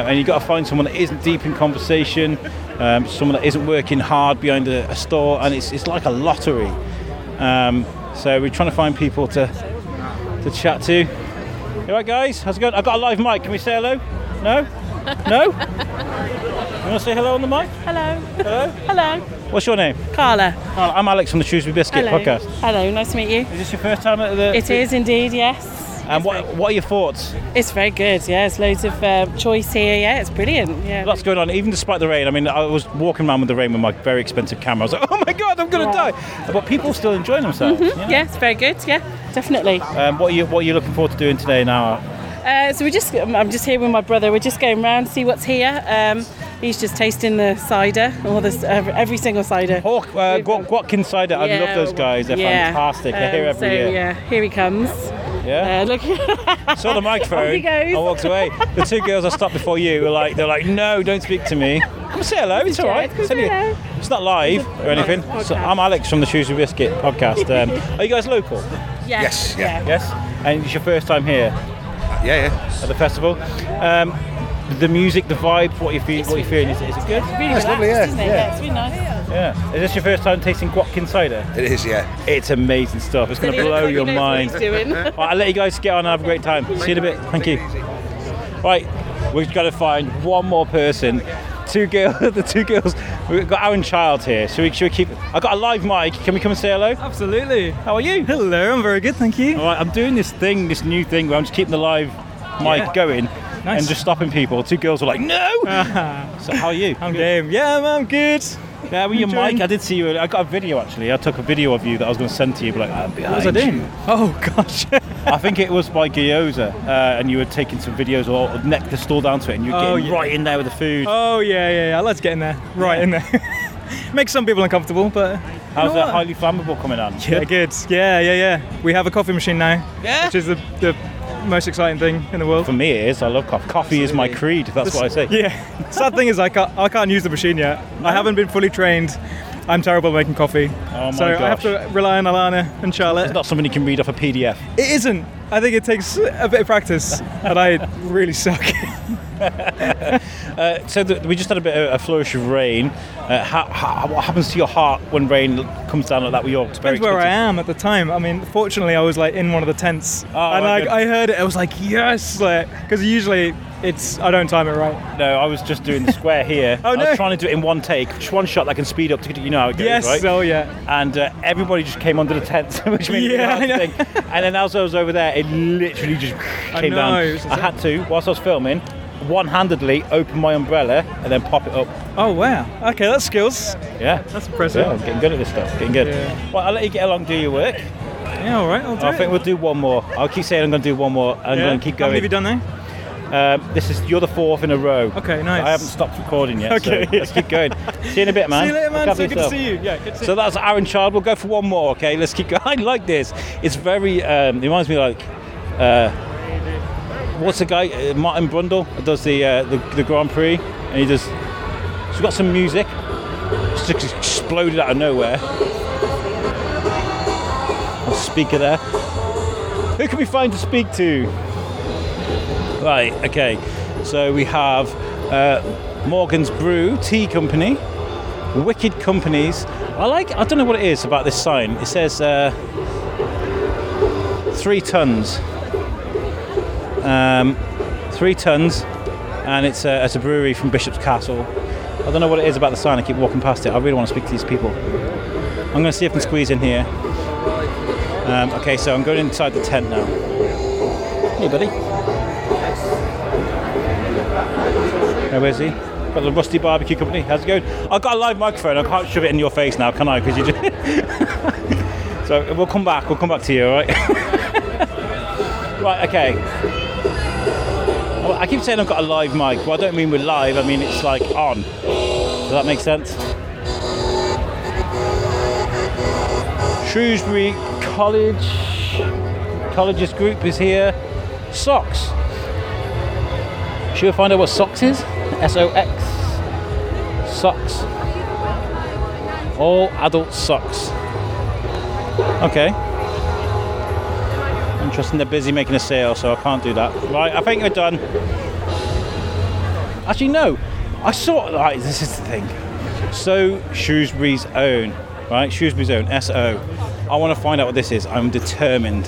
and you've got to find someone that isn't deep in conversation, um, someone that isn't working hard behind a, a store, and it's it's like a lottery. Um, so we're trying to find people to to chat to. All right, guys, how's it going? I've got a live mic. Can we say hello? No, no. You want to say hello on the mic? Hello. Hello. Hello. What's your name? Carla. Carla. I'm Alex from the Shrewsbury Biscuit hello. podcast. Hello. Nice to meet you. Is this your first time at the? It is indeed. Yes. And it's what very... what are your thoughts? It's very good. Yeah, there's loads of uh, choice here. Yeah, it's brilliant. Yeah. Lots going on, even despite the rain. I mean, I was walking around with the rain with my very expensive camera. I was like, oh my god, I'm gonna yeah. die. But people still enjoying themselves. Mm-hmm. You know? Yeah, it's very good. Yeah, definitely. Um, what are you what are you looking forward to doing today now? Uh, so we're just I'm just here with my brother. We're just going round to see what's here. Um, He's just tasting the cider, all this, every single cider. Hawk, uh, Gwatkin cider, I yeah, love those guys, they're yeah. fantastic, they're um, here every so, year. Yeah, here he comes. Yeah. Uh, look. Saw the microphone, he goes. I walked away. The two girls I stopped before you were like, they're like, no, don't speak to me. Come say hello, it's all right. Hello. It's not live or anything. So I'm Alex from the Shrewsbury Biscuit podcast. Um, are you guys local? Yes. Yes. Yeah. Yes. And it's your first time here? Uh, yeah, yeah. At the festival. Um, The music, the vibe, what you're feeling, what you're feeling, is it, is it good? It's really it's relaxed, lovely, yeah. Isn't it? Yeah. Yeah, it's really nice. Yeah. Is this your first time tasting Gwatkin cider? It is, yeah. It's amazing stuff. It's going to blow your mind. Right, I'll let you guys get on and have a great time. See you in a bit. Thank you. Right, we've got to find one more person. Two girls, the two girls. We've got Aaron Child here. Should we, should we keep? I got a live mic. Can we come and say hello? Absolutely. How are you? Hello. I'm very good, thank you. All right, I'm doing this thing, this new thing where I'm just keeping the live mic yeah. going. Nice. And just stopping people. Two girls were like, no! So how are you? I'm good. Game. Yeah, I'm good. Yeah, with your mic, I did see you. I got a video, actually. I took a video of you that I was going to send to you. But like, I'm behind. What was I doing? You. Oh, gosh. I think it was by Gyoza. Uh, and you were taking some videos or, or necked the stall down to it. And you were oh, getting yeah. right in there with the food. Oh, yeah, yeah, yeah. I like to get in there. Right yeah. in there. Makes some people uncomfortable, but... How's that highly flammable coming on? Yeah, good. Yeah, yeah, yeah. We have a coffee machine now. Yeah? Which is the... the most exciting thing in the world for me is I love coffee. Coffee Absolutely. Is my creed. That's what I say. Yeah. Sad thing is I can't I can't use the machine yet. No. I haven't been fully trained. I'm terrible at making coffee. Oh my so gosh. I have to rely on Alana and Charlotte. It's not something you can read off a P D F. It isn't. I think it takes a bit of practice, and I really suck. uh, so the, we just had a bit of a flourish of rain. Uh, how, how, what happens to your heart when rain comes down like that with your experience? Depends where I am at the time. I mean, fortunately, I was like in one of the tents, oh, and I, I heard it. I was like, yes, because like, usually It's I don't time it right. No, I was just doing the square here. oh, I no. was trying to do it in one take, just one shot that I can speed up to you know how it goes, yes, right? Yes, oh yeah. And uh, everybody just came under the tent, which made yeah, me think. And then as I was over there, it literally just I came know, down. It's I had to, whilst I was filming, one-handedly open my umbrella and then pop it up. Oh wow! Okay, that's skills. Yeah, that's impressive. Yeah, I'm getting good at this stuff. Getting good. Yeah. Well, I'll let you get along, do your work. Yeah, all right. I'll do I it. think we'll do one more. I'll keep saying I'm going to do one more. I'm yeah. going to keep going. How many have you done there? Um, this is you're the fourth in a row. Okay, nice. I haven't stopped recording yet. Okay, so let's keep going. See you in a bit, man. See you later, man. So good to see you. Yeah, good to see you. So that's Aaron Child. We'll go for one more. Okay, let's keep going. I like this. It's very. Um, it reminds me like. Uh, What's the guy? Uh, Martin Brundle does the, uh, the the Grand Prix, and he does. He's got some music. It's just exploded out of nowhere. A speaker there. Who can we find to speak to? Right. Okay. So we have uh, Morgan's Brew Tea Company, Wicked Companies. I like. I don't know what it is about this sign. It says uh, Three Tons. Um, three Tons, and it's a, it's a brewery from Bishop's Castle. I don't know what it is about the sign. I keep walking past it. I really want to speak to these people. I'm going to see if I can squeeze in here. Um, okay, so I'm going inside the tent now. Hey, buddy. Where is he? Got the Rusty Barbecue Company. How's it going? I've got a live microphone. I can't shove it in your face now, can I? Because you just. So we'll come back. We'll come back to you, all right? Right. Okay. I keep saying I've got a live mic, but well, I don't mean we're live, I mean it's like on. Does that make sense? Shrewsbury College, Colleges Group is here. Socks. Should we find out what Socks is? S O X. Socks. All adult socks. Okay. Interesting, they're busy making a sale, so I can't do that. Right, I think we're done. Actually, no. I saw, like, this is the thing. So, Shrewsbury's Own, right? Shrewsbury's Own, S O. I want to find out what this is. I'm determined.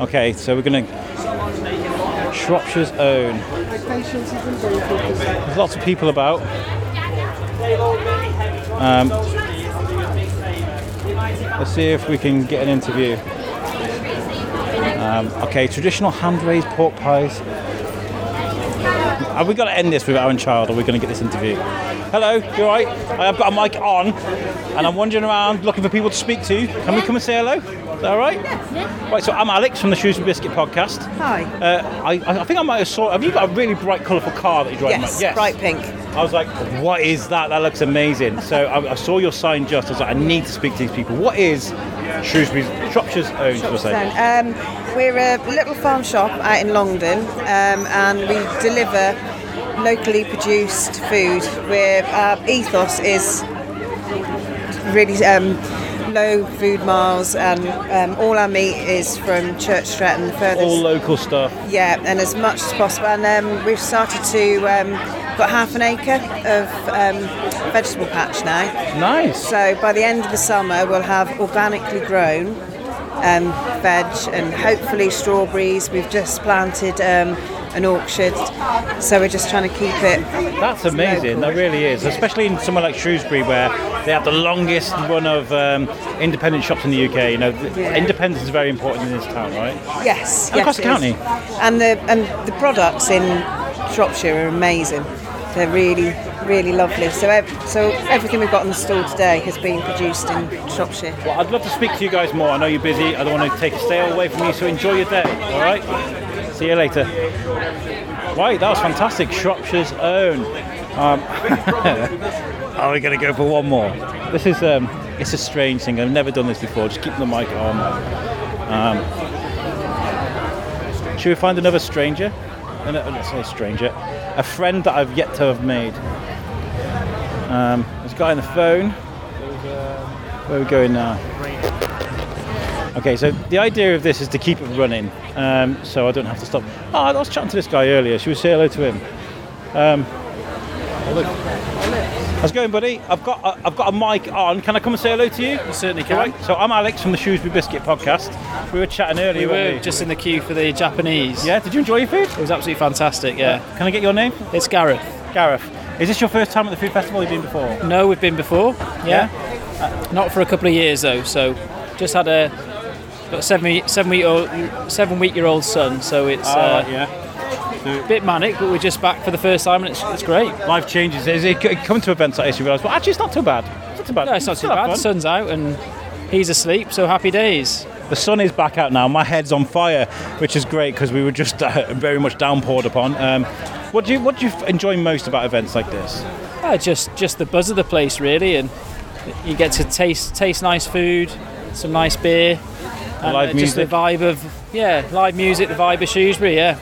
Okay, so we're going to... Shropshire's Own. There's lots of people about. Um, let's see if we can get an interview. Um, okay, traditional hand-raised pork pies. Have we got to end this with Aaron Child, or are we going to get this interview? Hello, you all right? I've got a mic on, and I'm wandering around looking for people to speak to. Can we come and say hello? Is that all right? Yeah. Right, so I'm Alex from the Shrewsbury Biscuit podcast. Hi. Uh, I, I think I might have saw... Have you got a really bright, colourful car that you're driving? Yes, yes, bright pink. I was like, what is that? That looks amazing. So I, I saw your sign just. I was like, I need to speak to these people. What is... Shrewsbury's, Shropshire's own, should I say? Um, we're a little farm shop out in Longdon, um, and we deliver locally produced food. Where our ethos is really um, low food miles, and um, all our meat is from Church Stretton. Furthest, all local stuff. Yeah, and as much as possible. And um, we've started to um, got half an acre of um, vegetable patch now. Nice. So by the end of the summer we'll have organically grown um, veg and hopefully strawberries. We've just planted um, an orchard, so we're just trying to keep it. That's amazing. Local. That really is, especially in somewhere like Shrewsbury where they have the longest run of um, independent shops in the U K. You know, yeah. Independence is very important in this town, right? Yes. And yes, across the county. Is. And the and the products in Shropshire are amazing. They're really. Really lovely. So, ev- so everything we've got on the stall today has been produced in Shropshire. Well, I'd love to speak to you guys more. I know you're busy. I don't want to take a stay away from you. So enjoy your day. All right. See you later. Right, that was fantastic. Shropshire's own. Um, are we going to go for one more? This is um, it's a strange thing. I've never done this before. Just keep the mic on. Um, should we find another stranger? No, not a stranger. A friend that I've yet to have made. Um, there's a guy on the phone. Where are we going now? Okay, so the idea of this is to keep it running, um, so I don't have to stop. Oh, I was chatting to this guy earlier. Should we say hello to him? Um, oh, look. How's it going, buddy? I've got a, I've got a mic on. Can I come and say hello to you? You certainly can. Right. So I'm Alex from the Shrewsbury Biscuit podcast. We were chatting earlier. We were we? just in the queue for the Japanese. Yeah. Did you enjoy your food? It was absolutely fantastic. Yeah. Uh, can I get your name? It's Gareth. Gareth. Is this your first time at the food festival? You've been before? No, we've been before. Yeah. yeah. Uh, Not for a couple of years though. So just had a got a seven seven week old seven week year old son. So it's. Uh, uh, yeah. A bit manic, but we're just back for the first time and it's it's great. Life changes. Is it come to events like this, you realise, well, actually, it's not too bad. It's not too bad. No, it's not it's too bad. The sun's out and he's asleep, so happy days. The sun is back out now. My head's on fire, which is great because we were just uh, very much downpoured upon. Um, what do you what do you enjoy most about events like this? Uh, just just the buzz of the place, really, and you get to taste taste nice food, some nice beer, and live uh, just music. The vibe of yeah, live music, the vibe of Shrewsbury, yeah.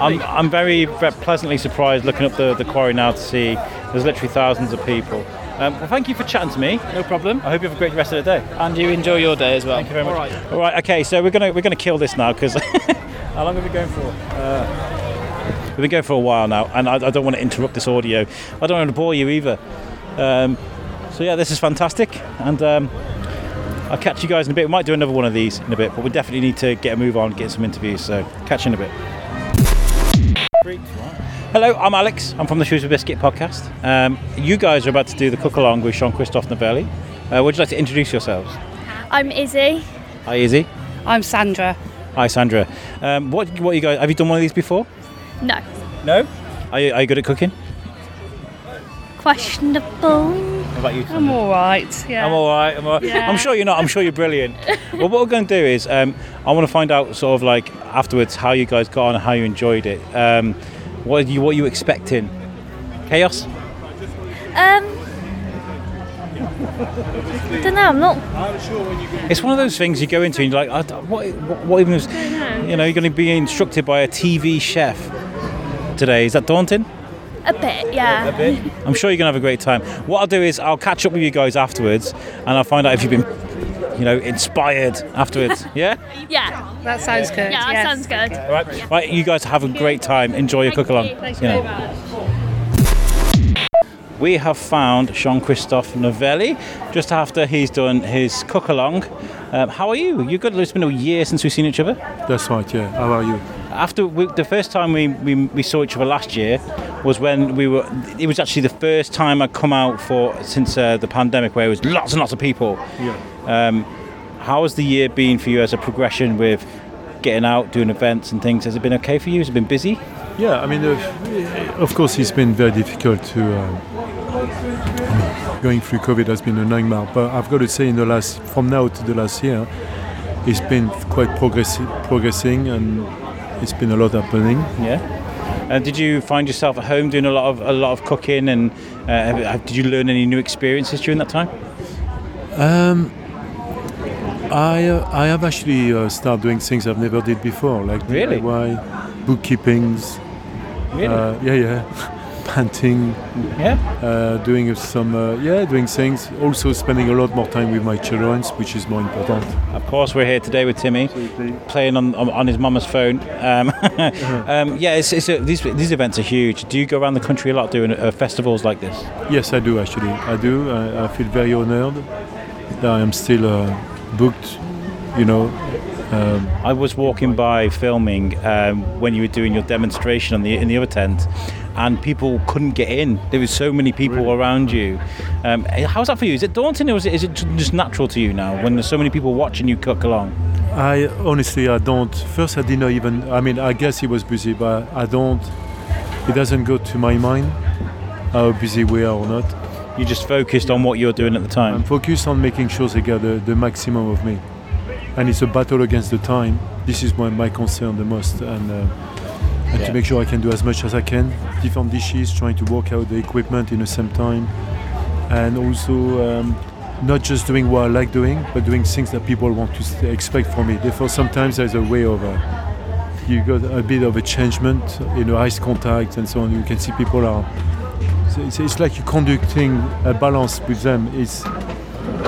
I'm, I'm very pleasantly surprised looking up the, the quarry now to see there's literally thousands of people. Um, well, thank you for chatting to me. No problem. I hope you have a great rest of the day. And you enjoy your day as well. Thank you very much. All right, All right okay, so we're gonna we're gonna kill this now because how long have we been going for? Uh, we've been going for a while now, and I, I don't want to interrupt this audio. I don't want to bore you either. Um, so yeah, this is fantastic, and um, I'll catch you guys in a bit. We might do another one of these in a bit, but we definitely need to get a move on, get some interviews. So catch you in a bit. Hello, I'm Alex. I'm from the Shrewsbury Biscuit podcast. Um, you guys are about to do the cook along with Jean-Christophe Novelli. Uh, would you like to introduce yourselves? I'm Izzy. Hi, Izzy. I'm Sandra. Hi, Sandra. Um, what what you guys? Have you done one of these before? No. No? Are you, are you good at cooking? Questionable. How about you, Sandra? I'm all right. Yeah. I'm all right. I'm all right. Yeah. I'm sure you're not. I'm sure you're brilliant. Well, what we're going to do is um, I want to find out sort of like afterwards how you guys got on and how you enjoyed it. Um, What are you, what are you expecting? Chaos? Um, I don't know, I'm not... It's one of those things you go into and you're like, I what, what, what even is... Know. You know, you're going to be instructed by a T V chef today. Is that daunting? A bit, yeah. A bit? I'm sure you're going to have a great time. What I'll do is I'll catch up with you guys afterwards and I'll find out if you've been, you know, inspired afterwards. Yeah? Yeah. That sounds good. Yeah, that yes. sounds good. Okay. Right. Yeah. Right, you guys have a great time. Enjoy your cook-along. You. Thank you very much. We have found Jean-Christophe Novelli just after he's done his cook-along. Um, how are you? You're good. It's been a year since we've seen each other. That's right, yeah. How are you? After we, the first time we, we, we saw each other last year was when we were... It was actually the first time I'd come out for since uh, the pandemic where it was lots and lots of people. Yeah. Um, How has the year been for you as a progression with getting out, doing events and things? Has it been okay for you? Has it been busy? Yeah, I mean, uh, of course, it's been very difficult to... Uh, going through COVID has been a nightmare, but I've got to say in the last, from now to the last year, it's been quite progressi- progressing and it's been a lot happening. Yeah. And uh, did you find yourself at home doing a lot of, a lot of cooking and uh, did you learn any new experiences during that time? Um... I uh, I have actually uh, started doing things I've never did before, like really? D I Y, bookkeepings, really? uh, yeah, yeah, painting, yeah, uh, doing some, uh, yeah, doing things. Also, spending a lot more time with my children, which is more important. Of course, we're here today with Timmy, absolutely. Playing on, on on his mama's phone. Um, uh-huh. um, yeah, it's, it's a, these these events are huge. Do you go around the country a lot doing uh, festivals like this? Yes, I do actually. I do. I, I feel very honoured that I am still. Uh, booked, you know. Um, I was walking by filming um, when you were doing your demonstration on the in the other tent, and people couldn't get in. There was so many people really? around you. Um, how's that for you? Is it daunting, or is it, is it just natural to you now when there's so many people watching you cook along? I honestly, I don't. First, I didn't even. I mean, I guess he was busy, but I don't. It doesn't go to my mind how busy we are or not. You just focused on what you're doing at the time. I'm focused on making sure they get the, the maximum of me, and it's a battle against the time. This is my, my concern the most, and, uh, and yeah. to make sure I can do as much as I can. Different dishes, trying to work out the equipment in the same time, and also um, not just doing what I like doing, but doing things that people want to st- expect from me. Therefore, sometimes there's a way of uh, you got a bit of a changement, you know, eye contact and so on. You can see people are. It's, it's like you're conducting a balance with them. It's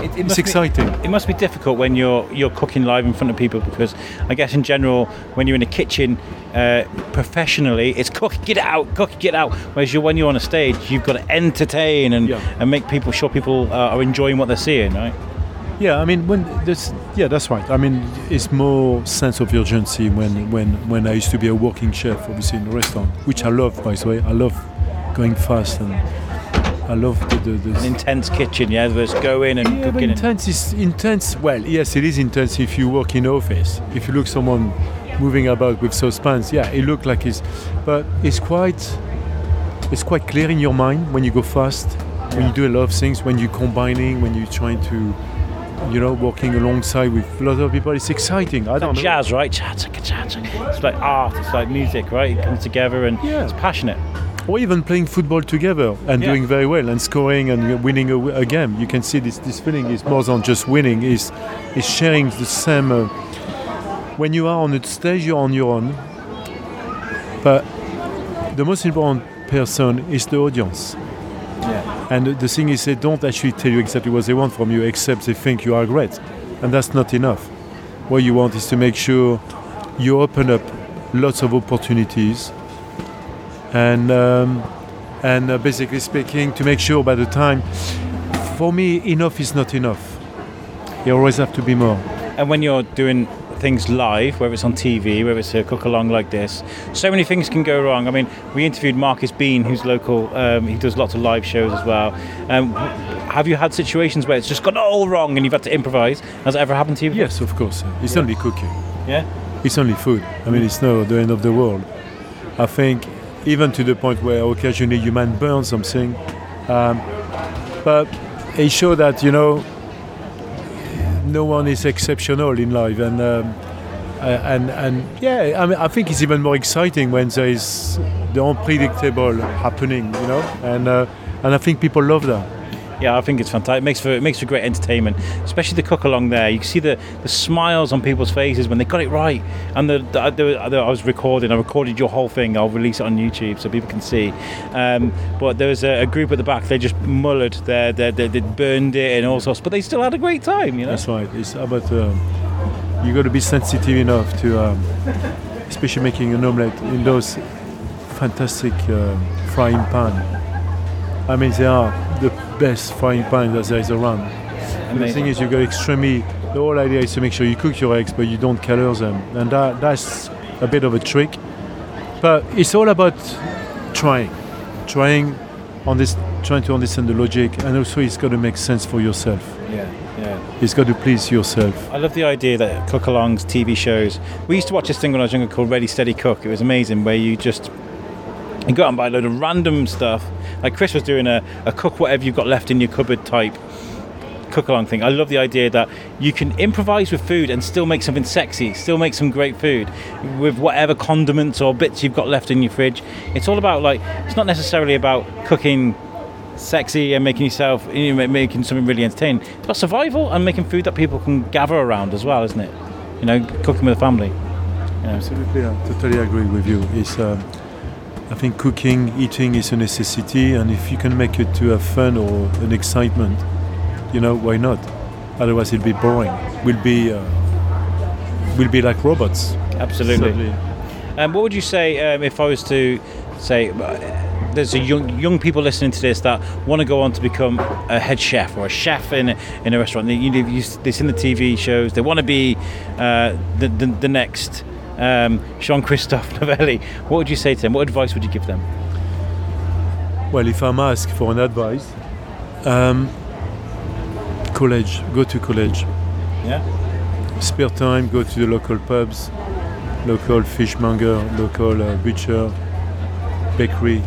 It, it it's exciting. Be, it must be difficult when you're you're cooking live in front of people, because I guess in general when you're in a kitchen uh, professionally it's cook, get out, cook, get out. Whereas you when you're on a stage you've got to entertain and yeah. and make people sure people uh, are enjoying what they're seeing, right? Yeah, I mean, when this, yeah, that's right. I mean, it's more sense of urgency when, when, when I used to be a working chef, obviously in a restaurant, which I love, by the way. I love going fast and I love the, the, the an intense kitchen. Yeah, just go in and yeah, cooking. Intense is intense. Well, yes, it is intense if you work in office. If you look someone moving about with saucepans, yeah, it looks like it's, but it's quite, it's quite clear in your mind when you go fast, when yeah. you do a lot of things, when you're combining, when you're trying to. You know, walking alongside with lots of people, it's exciting. I it's don't like know. Jazz, right? It's like art, it's like music, right? It comes together and yeah. it's passionate. Or even playing football together and yeah. doing very well and scoring and winning a, a game. You can see this this feeling is more than just winning, it's, it's sharing the same. Uh, when you are on a stage, you're on your own. But the most important person is the audience. Yeah. And the thing is, they don't actually tell you exactly what they want from you, except they think you are great, and that's not enough. What you want is to make sure you open up lots of opportunities, and um, and uh, basically speaking, to make sure by the time, for me, enough is not enough. You always have to be more. And when you're doing things live, whether it's on T V, whether it's a cook-along like this, so many things can go wrong. I mean, we interviewed Marcus Bean, who's local. Um, he does lots of live shows as well. Um, have you had situations where it's just gone all wrong and you've had to improvise? Has it ever happened to you? Yes, of course. It's yeah. only cooking. Yeah? It's only food. I mean, it's not the end of the world. I think even to the point where occasionally you might burn something. Um, but it showed that, you know, no one is exceptional in life, and um, and and yeah, I mean, I think it's even more exciting when there is the unpredictable happening, you know, and uh, and I think people love that. Yeah, I think it's fantastic. It makes for it makes for great entertainment, especially the cook along there. You can see the, the smiles on people's faces when they got it right. And the, the, the, the I was recording. I recorded your whole thing. I'll release it on YouTube so people can see. Um, but there was a, a group at the back. They just mullered. They they they burned it and all sorts. But they still had a great time. You know. That's right. It's about um, you got to be sensitive enough to, um, especially making an omelette in those fantastic um, frying pan. I mean, they are the best frying pan that there is around. And the thing is, you got extremely. The whole idea is to make sure you cook your eggs, but you don't color them, and that that's a bit of a trick. But it's all about trying, trying on this, trying to understand the logic, and also it's got to make sense for yourself. Yeah. Yeah. It's got to please yourself. I love the idea that cook-alongs, T V shows. We used to watch this thing when I was younger called Ready Steady Cook. It was amazing, where you just. And go out and buy a load of random stuff. Like Chris was doing a, a cook whatever you've got left in your cupboard type cook-along thing. I love the idea that you can improvise with food and still make something sexy, still make some great food with whatever condiments or bits you've got left in your fridge. It's all about, like, it's not necessarily about cooking sexy and making yourself, you know, making something really entertaining. It's about survival and making food that people can gather around as well, isn't it? You know, cooking with a family. You know. Absolutely, I totally agree with you. It's... Um I think cooking, eating is a necessity, and if you can make it to have fun or an excitement, you know, why not? Otherwise it'll be boring. We'll be uh, we'll be like robots. Absolutely. And um, what would you say um, if I was to say uh, there's a young young people listening to this that want to go on to become a head chef or a chef in a, in a restaurant. They, you, you, they've seen the T V shows. They want to be uh, the, the the next. Um, Jean-Christophe Novelli, what would you say to them? What advice would you give them? Well, if I'm asked for an advice, um, college, go to college. Yeah. Spare time, go to the local pubs, local fishmonger, local uh, butcher, bakery.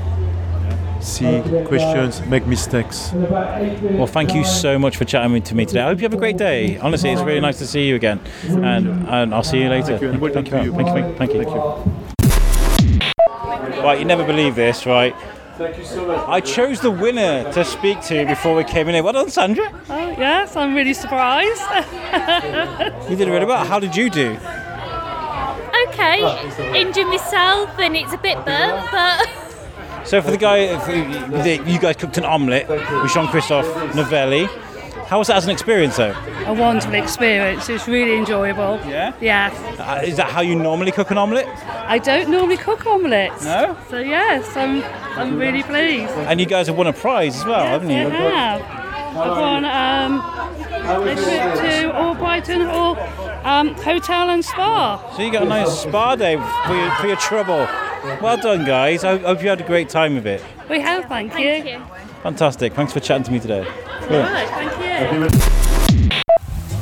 See questions, make mistakes. Well, thank you so much for chatting to me today. I hope you have a great day. Honestly, it's really nice to see you again, and, and I'll see you later. Thank you. Well, thank, thank, you. You. Thank, you. Thank you. Thank you. Right, you never believe this, right? Thank you so much. I chose the winner to speak to before we came in here. Well done, Sandra. Oh yes, I'm really surprised. You did really well. How did you do? Okay, injured myself, and it's a bit burnt, but. So for the guy, you guys cooked an omelette with Jean-Christophe Novelli. How was that as an experience, though? A wonderful experience. It's really enjoyable. Yeah? Yeah. Uh, is that how you normally cook an omelette? I don't normally cook omelettes. No? So, yes, I'm I'm really pleased. And you guys have won a prize as well, yes, haven't you? I have. I've won um, a trip to Albrighton Hall um, Hotel and Spa. So you got a nice spa day for your, for your trouble. Well done, guys. I hope you had a great time with it. We have, thank, thank you. you. Fantastic. Thanks for chatting to me today. All right, thank you.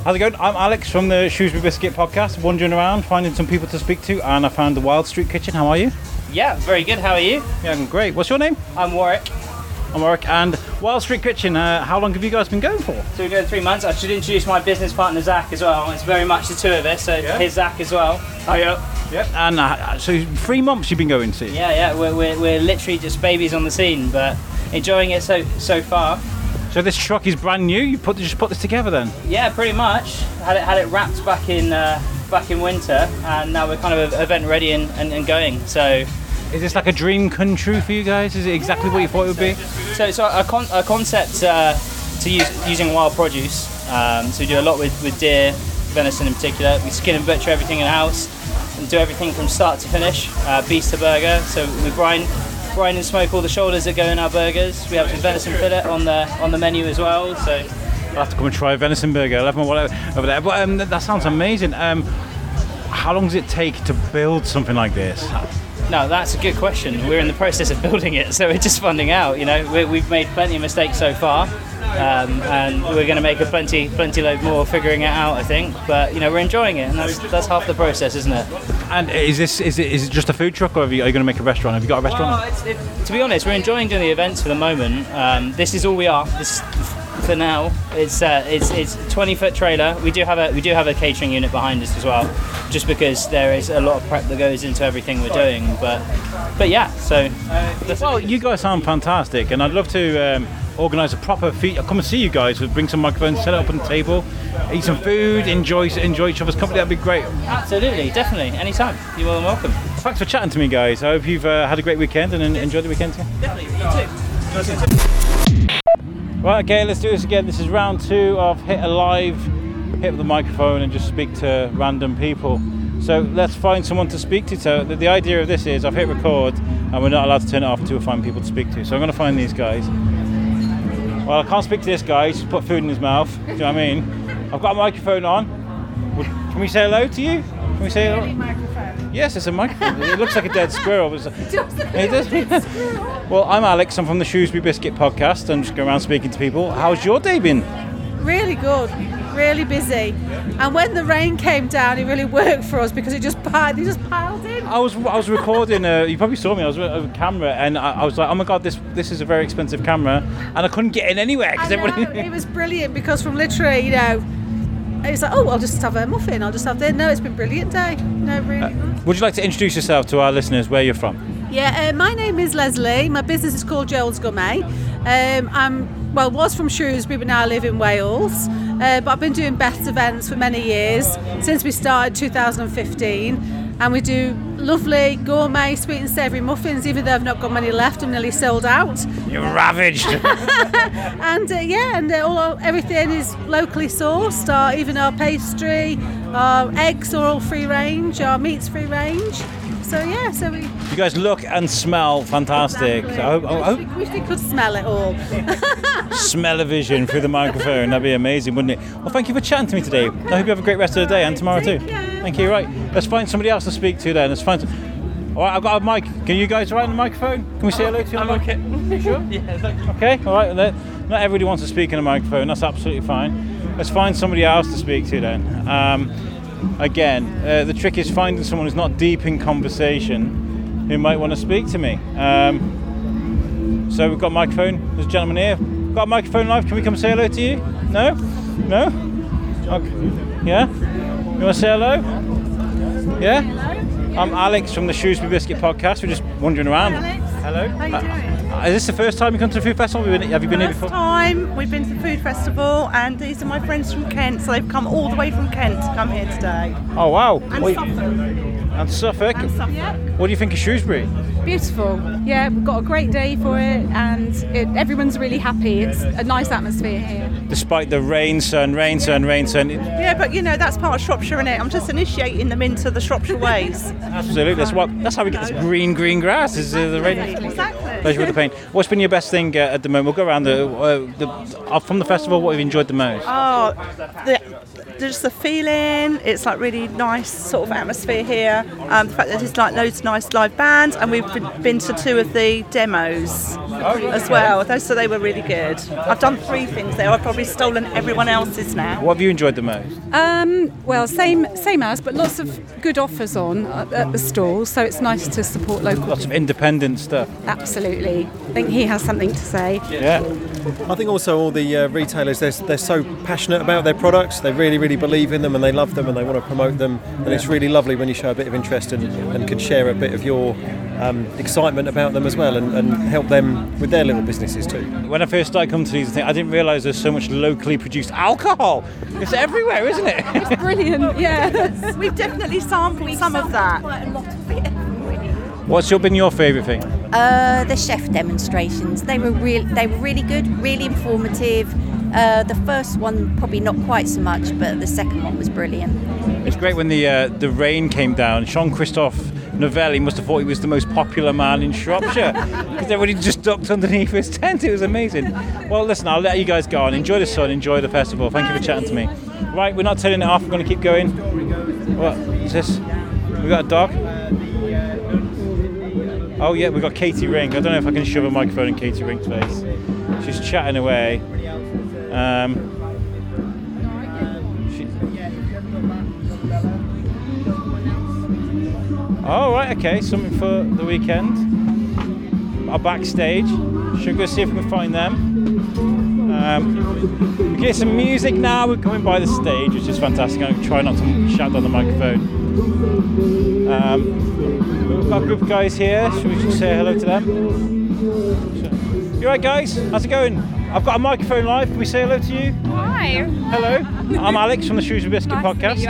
How's it going? I'm Alex from the Shrewsbury Biscuit podcast, wandering around, finding some people to speak to, and I found the Wild Street Kitchen. How are you? Yeah, very good. How are you? Yeah, I'm great. What's your name? I'm Warwick. I'm Warwick. And Wild Street Kitchen, uh, how long have you guys been going for? So we're going three months. I should introduce my business partner, Zach, as well. It's very much the two of us, so yeah. Here's Zach as well. Hi, up. Yep. And uh, so three months you've been going to? Yeah, yeah. We're, we're, we're literally just babies on the scene, but enjoying it so so far. So this truck is brand new. You put just put this together then? Yeah, pretty much. Had it had it wrapped back in uh, back in winter, and now we're kind of event ready and, and, and going. So. Is this like a dream come true for you guys? Is it exactly yeah, what you thought it would so. be? So it's so a, con- a concept uh, to use using wild produce. Um, so we do a lot with, with deer, venison in particular. We skin and butcher everything in house. And do everything from start to finish, uh, beast to burger. So we brine, brine and smoke all the shoulders that go in our burgers. We have some venison fillet on the on the menu as well. So I'll have to come and try a venison burger. I'll have my wallet over there. But um, that sounds amazing. Um, how long does it take to build something like this? No, that's a good question. We're in the process of building it, so we're just finding out. You know, we're, we've made plenty of mistakes so far. Um, and we're going to make a plenty, plenty load more figuring it out, I think. But you know, we're enjoying it, and that's that's half the process, isn't it? And is this is it is it just a food truck, or are you, are you going to make a restaurant? Have you got a restaurant? Well, it's, it, to be honest, we're enjoying doing the events for the moment. Um, this is all we are. This for now. It's uh, it's it's a twenty foot trailer. We do have a we do have a catering unit behind us as well, just because there is a lot of prep that goes into everything we're doing. But but yeah, so uh, well, you guys sound fantastic, and I'd love to. Um, organise a proper feed. I'll come and see you guys. We'll bring some microphones, set it up on the table, eat some food, enjoy enjoy each other's company. That'd be great. Absolutely, definitely, anytime. You're more than welcome. Thanks for chatting to me, guys. I hope you've uh, had a great weekend and enjoyed the weekend too. Definitely, you too. Right, okay, let's do this again. This is round two of Hit a Live, hit with the microphone and just speak to random people. So let's find someone to speak to. So the, the idea of this is I've hit record and we're not allowed to turn it off until we find people to speak to. So I'm going to find these guys. Well, I can't speak to this guy, he's just put food in his mouth, do you know what I mean? I've got a microphone on. Can we say hello to you? Can we say hello? Microphone. Yes, it's a microphone. It looks like a dead squirrel. But it's a, it does. Well, I'm Alex, I'm from the Shrewsbury Biscuit podcast. I'm just going around speaking to people. How's your day been? Really good, really busy. And when the rain came down, it really worked for us because it just piled, it just piled in. I was I was recording, uh, you probably saw me, I was with a camera and I, I was like, oh my God, this this is a very expensive camera, and I couldn't get in anywhere. Cause I know, everybody... It was brilliant because from literally, you know, it's like, oh, I'll just have a muffin, I'll just have this. No, it's been a brilliant day. No, really uh, good. Would you like to introduce yourself to our listeners, where you're from? Yeah, uh, my name is Leslie, my business is called Joel's Gourmet. Um, I'm, well, was from Shrewsbury but now I live in Wales. Uh, but I've been doing best events for many years, since we started two thousand fifteen, and we do lovely gourmet sweet and savoury muffins, even though I've not got many left, I'm nearly sold out. You're ravaged! And uh, yeah, and uh, all everything is locally sourced, our, even our pastry, our eggs are all free range, our meat's free range. So yeah, so we... You guys look and smell fantastic. Exactly. I hope, I hope. We wish we could smell it all. Smell-o-vision through the microphone, that'd be amazing, wouldn't it? Well, thank you for chatting to me today. Okay. I hope you have a great rest of the day and tomorrow too. Thank you, right. Let's find somebody else to speak to then. Let's find... All right, I've got a mic. Can you guys write on the microphone? Can we say hello to you on the mic? I'm okay. Sure? Yeah, okay, all right. Not everybody wants to speak in a microphone, that's absolutely fine. Let's find somebody else to speak to then. Um, Again, uh, the trick is finding someone who's not deep in conversation who might want to speak to me. Um, so we've got a microphone. There's a gentleman here. Got a microphone live. Can we come say hello to you? No? No? Okay. Yeah? You want to say hello? Yeah? I'm Alex from the Shrewsbury Biscuit podcast. We're just wandering around. Hello. How are you doing? Uh, is this the first time you come to the food festival? Have you been, have you been here before? First time. We've been to the food festival, and these are my friends from Kent, so they've come all the way from Kent to come here today. Oh wow! And well, Suffolk. And Suffolk. And Suffolk. Yeah. What do you think of Shrewsbury? Beautiful. Yeah, we've got a great day for it, and it, everyone's really happy. It's a nice atmosphere here. Despite the rain, sun, rain, sun, rain, sun. Yeah, but you know, that's part of Shropshire, isn't it? I'm just initiating them into the Shropshire ways. Absolutely. That's what. That's how we get this green, green grass. Is uh, the rain. Exactly. Pleasure with the pain. What's been your best thing uh, at the moment? We'll go around the, uh, the uh, from the festival. What have you enjoyed the most? Oh, the, just the feeling. It's like really nice sort of atmosphere here. Um, the fact that there's like loads of nice live bands, and we've been to two of the demos as well, so they were really good. I've done three things there. I've probably stolen everyone else's now. What have you enjoyed the most? Um, well, same same as, but lots of good offers on at the stall, so it's nice to support local. Lots of independent stuff. Absolutely. I think he has something to say. Yeah. I think also all the uh, retailers, they're, they're so passionate about their products. They really, really believe in them, and they love them, and they want to promote them. And it's really lovely when you show a bit of interest and, and can share a bit of your Um, excitement about them as well, and, and help them with their little businesses too. When I first started coming to these, I didn't realise there's so much locally produced alcohol. It's everywhere, isn't it? It's brilliant, yeah. We've definitely sampled We've some sampled of that. Quite a lot of it. What's your, been your favourite thing? Uh, the chef demonstrations. They were real. They were really good, really informative. Uh, the first one probably not quite so much, but the second one was brilliant. It's great when the uh, the rain came down. Jean-Christophe Novelli must have thought he was the most popular man in Shropshire because everybody just ducked underneath his tent. It was amazing. Well, listen, I'll let you guys go on. Enjoy the sun, enjoy the festival. Thank you for chatting to me. Right, we're not turning it off. We're going to keep going. What is this? We got a dog? Oh, yeah, we got Katie Ring. I don't know if I can shove a microphone in Katie Ring's face. She's chatting away. Um, Oh, right, okay, something for the weekend. Our backstage. Should go see if we can find them. Um, we get some music now. We're coming by the stage, which is fantastic. I'm going to try not to shout down the microphone. Um, we've got a group of guys here. Should we just say hello to them? You alright, guys? How's it going? I've got a microphone live. Can we say hello to you? Hi. Hello. I'm Alex from the Shrewsbury Biscuit nice podcast. To meet you,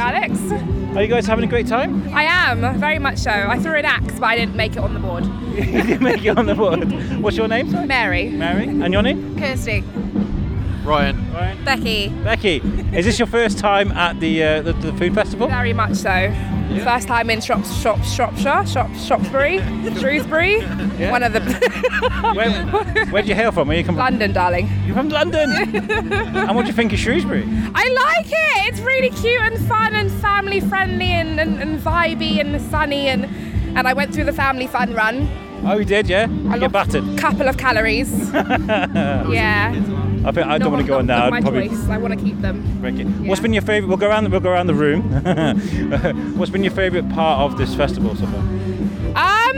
Alex. Are you guys having a great time? I am, very much so. I threw an axe, but I didn't make it on the board. You didn't make it on the board. What's your name? Mary. Mary. And your name? Kirsty. Ryan. Ryan. Becky. Becky. Is this your first time at the uh, the, the food festival? Very much so. Yeah. First time in Shrop, Shrop, Shropshire, Shrop, Shropsbury, Shrewsbury. Yeah. One of the. where, where do you hail from? Where you come from? London, darling. You're from London. And what do you think of Shrewsbury? I like it. It's really cute and fun and family friendly and, and, and vibey and sunny and and I went through the family fun run. Oh, you did, yeah. I got battered. A couple of calories. Yeah. I think I no, don't want to go on now. My probably choice. I want to keep them. Break it. Yeah. What's been your favourite? We'll go around. We'll go around the room. What's been your favourite part of this festival so far? Um.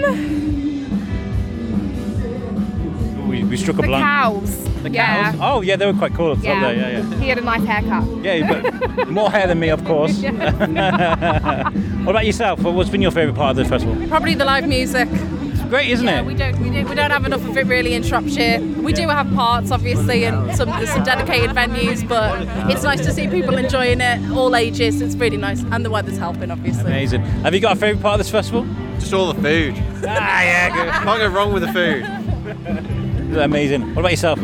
We, we struck a blank. The cows. The yeah. cows. Oh yeah, they were quite cool up yeah. there. Yeah, yeah. He had a nice haircut. Yeah, but more hair than me, of course. What about yourself? What's been your favourite part of this festival? Probably the live music. Great, isn't yeah, it? We don't, we don't we don't have enough of it really in Shropshire. We do have parts, obviously, and some there's some dedicated venues, but it's nice to see people enjoying it, all ages. It's really nice, and the weather's helping, obviously. Amazing. Have you got a favourite part of this festival? Just all the food. Ah, yeah, good. Can't go wrong with the food. Amazing. What about yourself?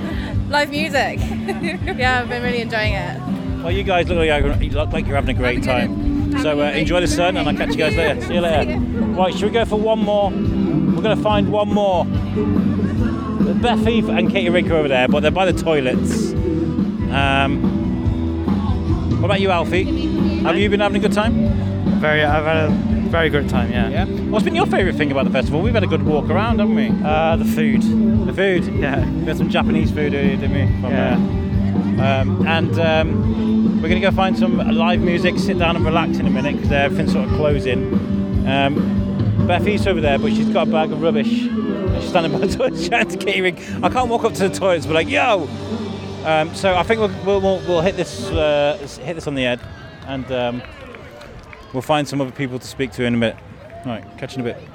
Live music. Yeah, I've been really enjoying it. Well, you guys look like you look like you're having a great time. So uh, enjoy the sun, and I'll catch you guys later. See you later. Right, should we go for one more? We're going to find one more. Beffy and Katie Rink are over there, but they're by the toilets. Um, what about you, Alfie? Have you been having a good time? Very, I've had a very good time, yeah. yeah. What's been your favourite thing about the festival? We've had a good walk around, haven't we? Uh, the food. The food? Yeah. We had some Japanese food earlier, didn't we? From, yeah. Uh, um, and um, we're going to go find some live music, sit down and relax in a minute, because everything's sort of closing. Um, Beth's over there, but she's got a bag of rubbish. She's standing by the toilet trying to get ring. I can't walk up to the toilets, but like, yo. Um, so I think we'll we'll, we'll hit this uh, hit this on the head, and um, we'll find some other people to speak to in a minute. All right, catch you in a bit.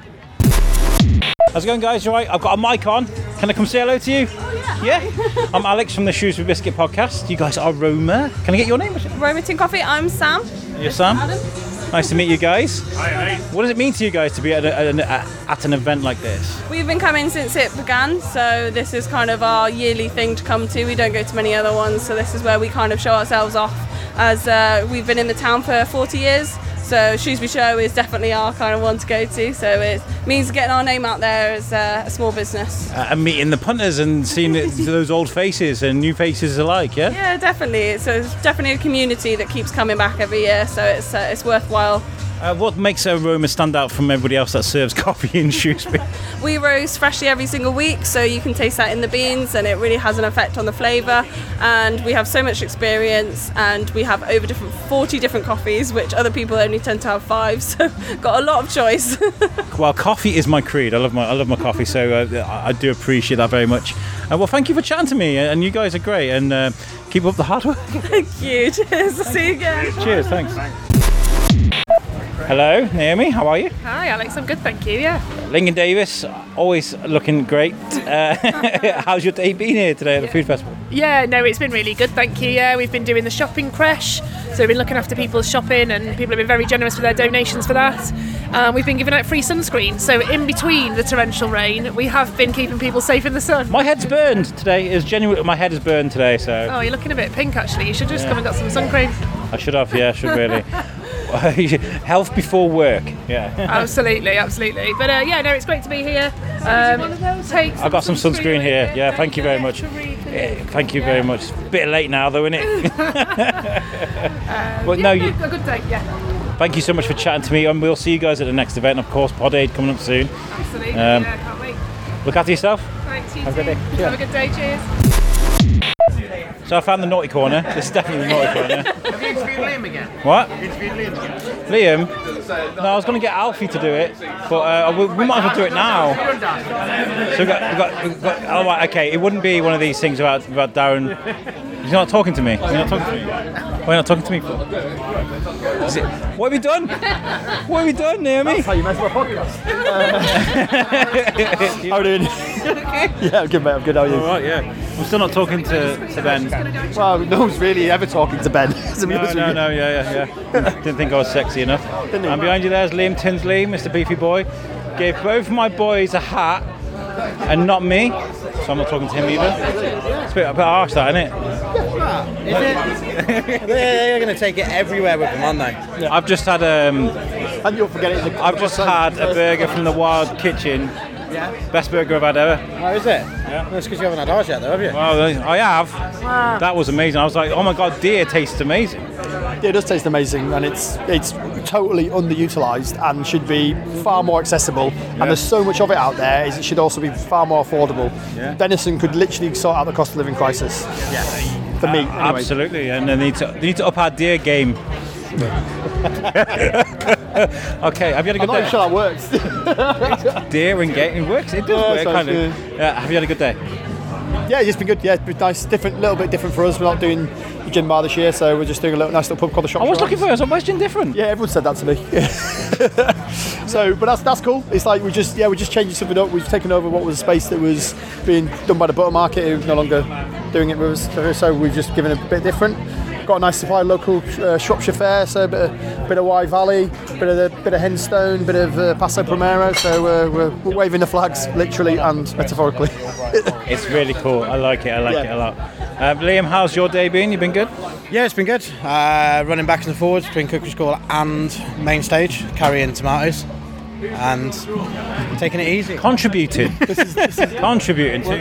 How's it going, guys? You all right? I've got a mic on. Can I come say hello to you? Oh, yeah. Yeah. I'm Alex from the Shrewsbury Biscuit podcast. You guys are Roma. Can I get your name? Roma Tin Coffee. I'm Sam. You're Sam. Adam. Nice to meet you guys. Hi, hi. What does it mean to you guys to be at, a, at, a, at an event like this? We've been coming since it began, so this is kind of our yearly thing to come to. We don't go to many other ones, so this is where we kind of show ourselves off, as uh, we've been in the town for forty years. So Shrewsbury Show is definitely our kind of one to go to, so it means getting our name out there as uh, a small business. Uh, and meeting the punters and seeing those old faces and new faces alike, yeah? Yeah, definitely. It's, a, it's definitely a community that keeps coming back every year, so it's uh, it's worthwhile. Uh, what makes Aroma stand out from everybody else that serves coffee in Shrewsbury? We roast freshly every single week, so you can taste that in the beans, and it really has an effect on the flavour. And we have so much experience, and we have over different forty different coffees, which other people only tend to have five. So got a lot of choice. Well, coffee is my creed. I love my I love my coffee, so uh, I do appreciate that very much. Uh, well, thank you for chatting to me, and you guys are great, and uh, keep up the hard work. Thank you. Cheers. See you again. Cheers. Thanks. Hello, Naomi, how are you? Hi, Alex, I'm good, thank you, yeah. Lincoln Davis, always looking great. Uh, how's your day been here today at the yeah. Food Festival? Yeah, no, it's been really good, thank you, yeah. We've been doing the shopping creche, so we've been looking after people's shopping, and people have been very generous with their donations for that. Um, we've been giving out free sunscreen, so in between the torrential rain, we have been keeping people safe in the sun. My head's burned today, is genuinely, my head is burned today, so... Oh, you're looking a bit pink, actually. You should just yeah. come and got some sun cream. I should have, yeah, I should really. Health before work, yeah. Absolutely, absolutely. But uh, yeah, no, it's great to be here. Um, I've got some sunscreen here. Yeah, thank you very much. Yeah, thank you very much. It's a bit late now, though, isn't it? But no, you. A good day, yeah. Thank you so much for chatting to me, and we'll see you guys at the next event. Of course, Pod Aid coming up soon. Absolutely, um, yeah, can't wait. Look after yourself. Thanks, you too. Have a good day. Have a good day, cheers. So I found the naughty corner. This is definitely the naughty corner. Have you interviewed Liam again? What? Have you interviewed Liam again? Liam? No, I was going to get Alfie to do it, but uh, we, we might as well do it now. So we've got, we've got, we've got, oh, right, okay, it wouldn't be one of these things about, about Darren. He's not talking to me. He's not talking to me. Why are you not talking to me for? Is it, what have you done? What have you done, Naomi? That's how you mess with my podcast. How are you doing? Yeah, I'm good, mate. I'm good. How are you? All right, yeah. I'm still not talking to, to Ben. Well, no one's really ever talking to Ben. To no, no, no, no, yeah, yeah, yeah. Didn't think I was sexy enough. And behind you there's Liam Tinsley, Mister Beefy Boy. Gave both my boys a hat and not me, so I'm not talking to him either. It's a bit, a bit harsh, that, isn't it? Is it? They're going to take it everywhere with them, aren't they? Yeah. I've just had um, and you'll forget it. I've just had a burger from the Wild Kitchen. Yeah. Best burger I've had ever. Oh, is it? Yeah. That's because you haven't had ours yet, though, have you? Well, I have. Wow. That was amazing. I was like, oh my God, deer tastes amazing. It does taste amazing, and it's it's totally underutilised and should be far more accessible. Yeah. And there's so much of it out there, it should also be far more affordable. Yeah. Venison could literally sort out the cost of living crisis. Yeah. For uh, me, anyway. Absolutely, and they need to they need to up our deer game. Okay, have you had a good I'm day? I'm not sure that works. Deer and gate, it works. It does oh, work, so kind of. Yeah, have you had a good day? Yeah, it's been good. Yeah, it's been nice. Different, little bit different for us. We're not doing the gin bar this year, so we're just doing a little nice little pub called the Shropshire. I was looking for it. I was like, where's gin different? Yeah, everyone said that to me. So, but that's that's cool. It's like we just yeah we're just changing something up. We've taken over what was a space that was being done by the butter market, who's no longer doing it with us. So we've just given it a bit different. Got a nice supply of local uh, Shropshire fare, so a bit of, bit of Wye Valley, bit of the, bit of Henstone, bit of uh, Paso Primero, so uh, we're, we're waving the flags literally and metaphorically. It's really cool. I like it. I like yeah. it a lot. Uh, Liam, how's your day been? You been good? Yeah, it's been good. Uh, running back and forwards between cookery school and main stage, carrying tomatoes. And taking it easy. Contributing. this is, this is Contributing to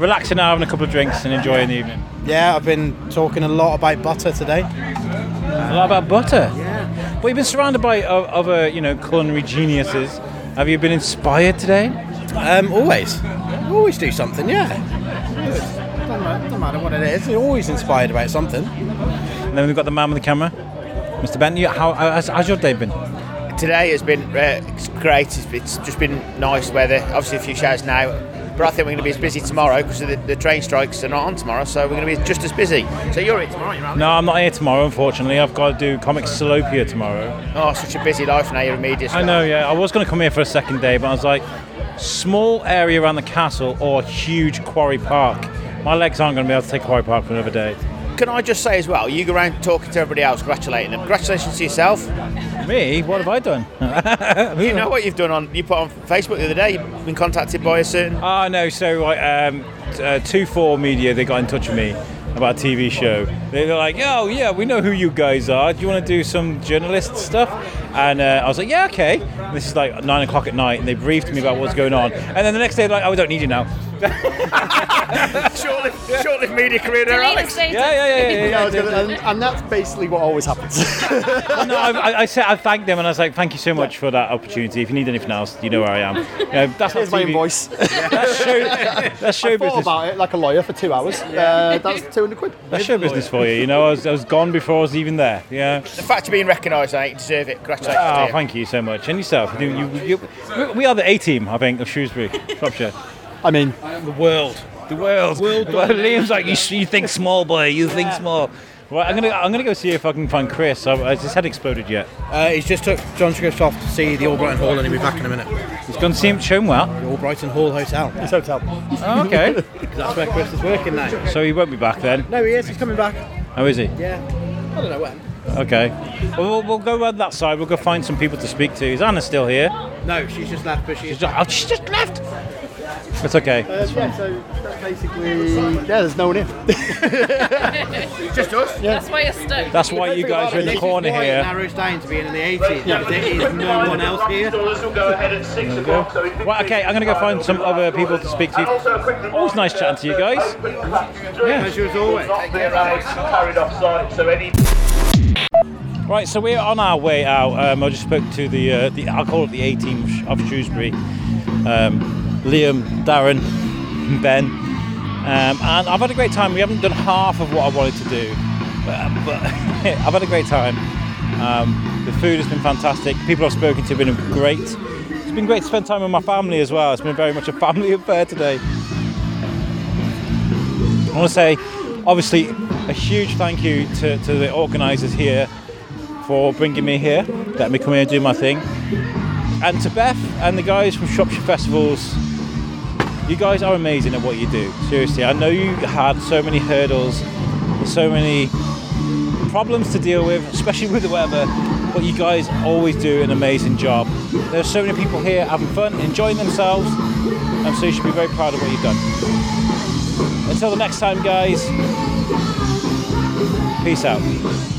relaxing now, having a couple of drinks and enjoying the evening. Yeah, I've been talking a lot about butter today. A lot about butter? Yeah. Well, you've been surrounded by other, you know, culinary geniuses. Have you been inspired today? Um, always. I always do something, yeah. It doesn't matter, doesn't matter what it is. You're always inspired about something. And then we've got the man with the camera. Mister Ben, you, how, how's, how's your day been? Today has been uh, it's great. It's, it's just been nice weather. Obviously a few showers now, but I think we're going to be as busy tomorrow because the, the train strikes are not on tomorrow, so we're going to be just as busy. So you're here tomorrow, aren't you? No, I'm not here tomorrow, unfortunately. I've got to do Comic Salopia tomorrow. Oh, such a busy life now, you're a media star. I know, yeah. I was going to come here for a second day, but I was like, small area around the castle or huge Quarry Park. My legs aren't going to be able to take Quarry Park for another day. Can I just say as well, you go around talking to everybody else, congratulating them. Congratulations to yourself. Me? What have I done? You know what you've done on, you put on Facebook the other day, you've been contacted by a certain... Ah, uh, no, so I, um, uh, two four Media, they got in touch with me about a T V show. They're like, oh yeah, we know who you guys are. Do you want to do some journalist stuff? And uh, I was like, yeah, okay. And this is like nine o'clock at night, and they briefed me about what's going on. And then the next day, like, oh, we don't need you now. Short-lived, short-lived media career there, Alex. Yeah, yeah, yeah, yeah, yeah, yeah. Gonna, and, and that's basically what always happens. Well, no, I, I said I thanked them, and I was like, thank you so much for that opportunity. If you need anything else, you know where I am. You know, that's Here's my invoice. That's show, that's show I business. I thought about it like a lawyer for two hours. Uh, that's two hundred quid. That's show business for you. You know, I was, I was gone before I was even there. Yeah. The fact you're being recognised, I deserve it. Congratulations. Oh, to thank you so much. And yourself. You, you, you, we are the A team, I think, of Shrewsbury, Shropshire. I mean, the world, the world. World Liam's like, you, you think small, boy. You think yeah. small. Right, I'm gonna, I'm gonna go see if I can find Chris. Has his head exploded yet? Uh, he's just took Jean-Christophe to see the Albrighton Hall, and he'll be back in a minute. He's gone to see him at Chomewell. The Albrighton Hall Hotel. His hotel. Oh, okay. Because that's where Chris is working now. So he won't be back then. No, he is. He's coming back. Oh, is he? Yeah. I don't know when. Okay. Well, we'll, we'll go around that side. We'll go find some people to speak to. Is Anna still here? No, she's just left. But she's, she's just, oh, she's just left. It's okay. Uh, it's yeah, so that's basically, yeah, there's no one in. Just us. Yeah. That's why you're stoked. That's why you guys are in the corner here. It narrows down to being in the eighties. Yeah. There is no one else here. Well, okay, I'm going to go find some other people to speak to. Always nice chatting to you guys. Yeah. Pleasure as always. Right, so we're on our way out. Um, I just spoke to the uh, the I call it the A team of Shrewsbury. Um, Liam, Darren, Ben, um, and I've had a great time. We haven't done half of what I wanted to do, but, but I've had a great time. Um, the food has been fantastic. People I've spoken to have been great. It's been great to spend time with my family as well. It's been very much a family affair today. I want to say, obviously, a huge thank you to, to the organisers here for bringing me here, letting me come here and do my thing. And to Beth and the guys from Shropshire Festivals, you guys are amazing at what you do. Seriously, I know you had so many hurdles, so many problems to deal with, especially with the weather, but you guys always do an amazing job. There's so many people here having fun, enjoying themselves, and so you should be very proud of what you've done. Until the next time, guys, peace out.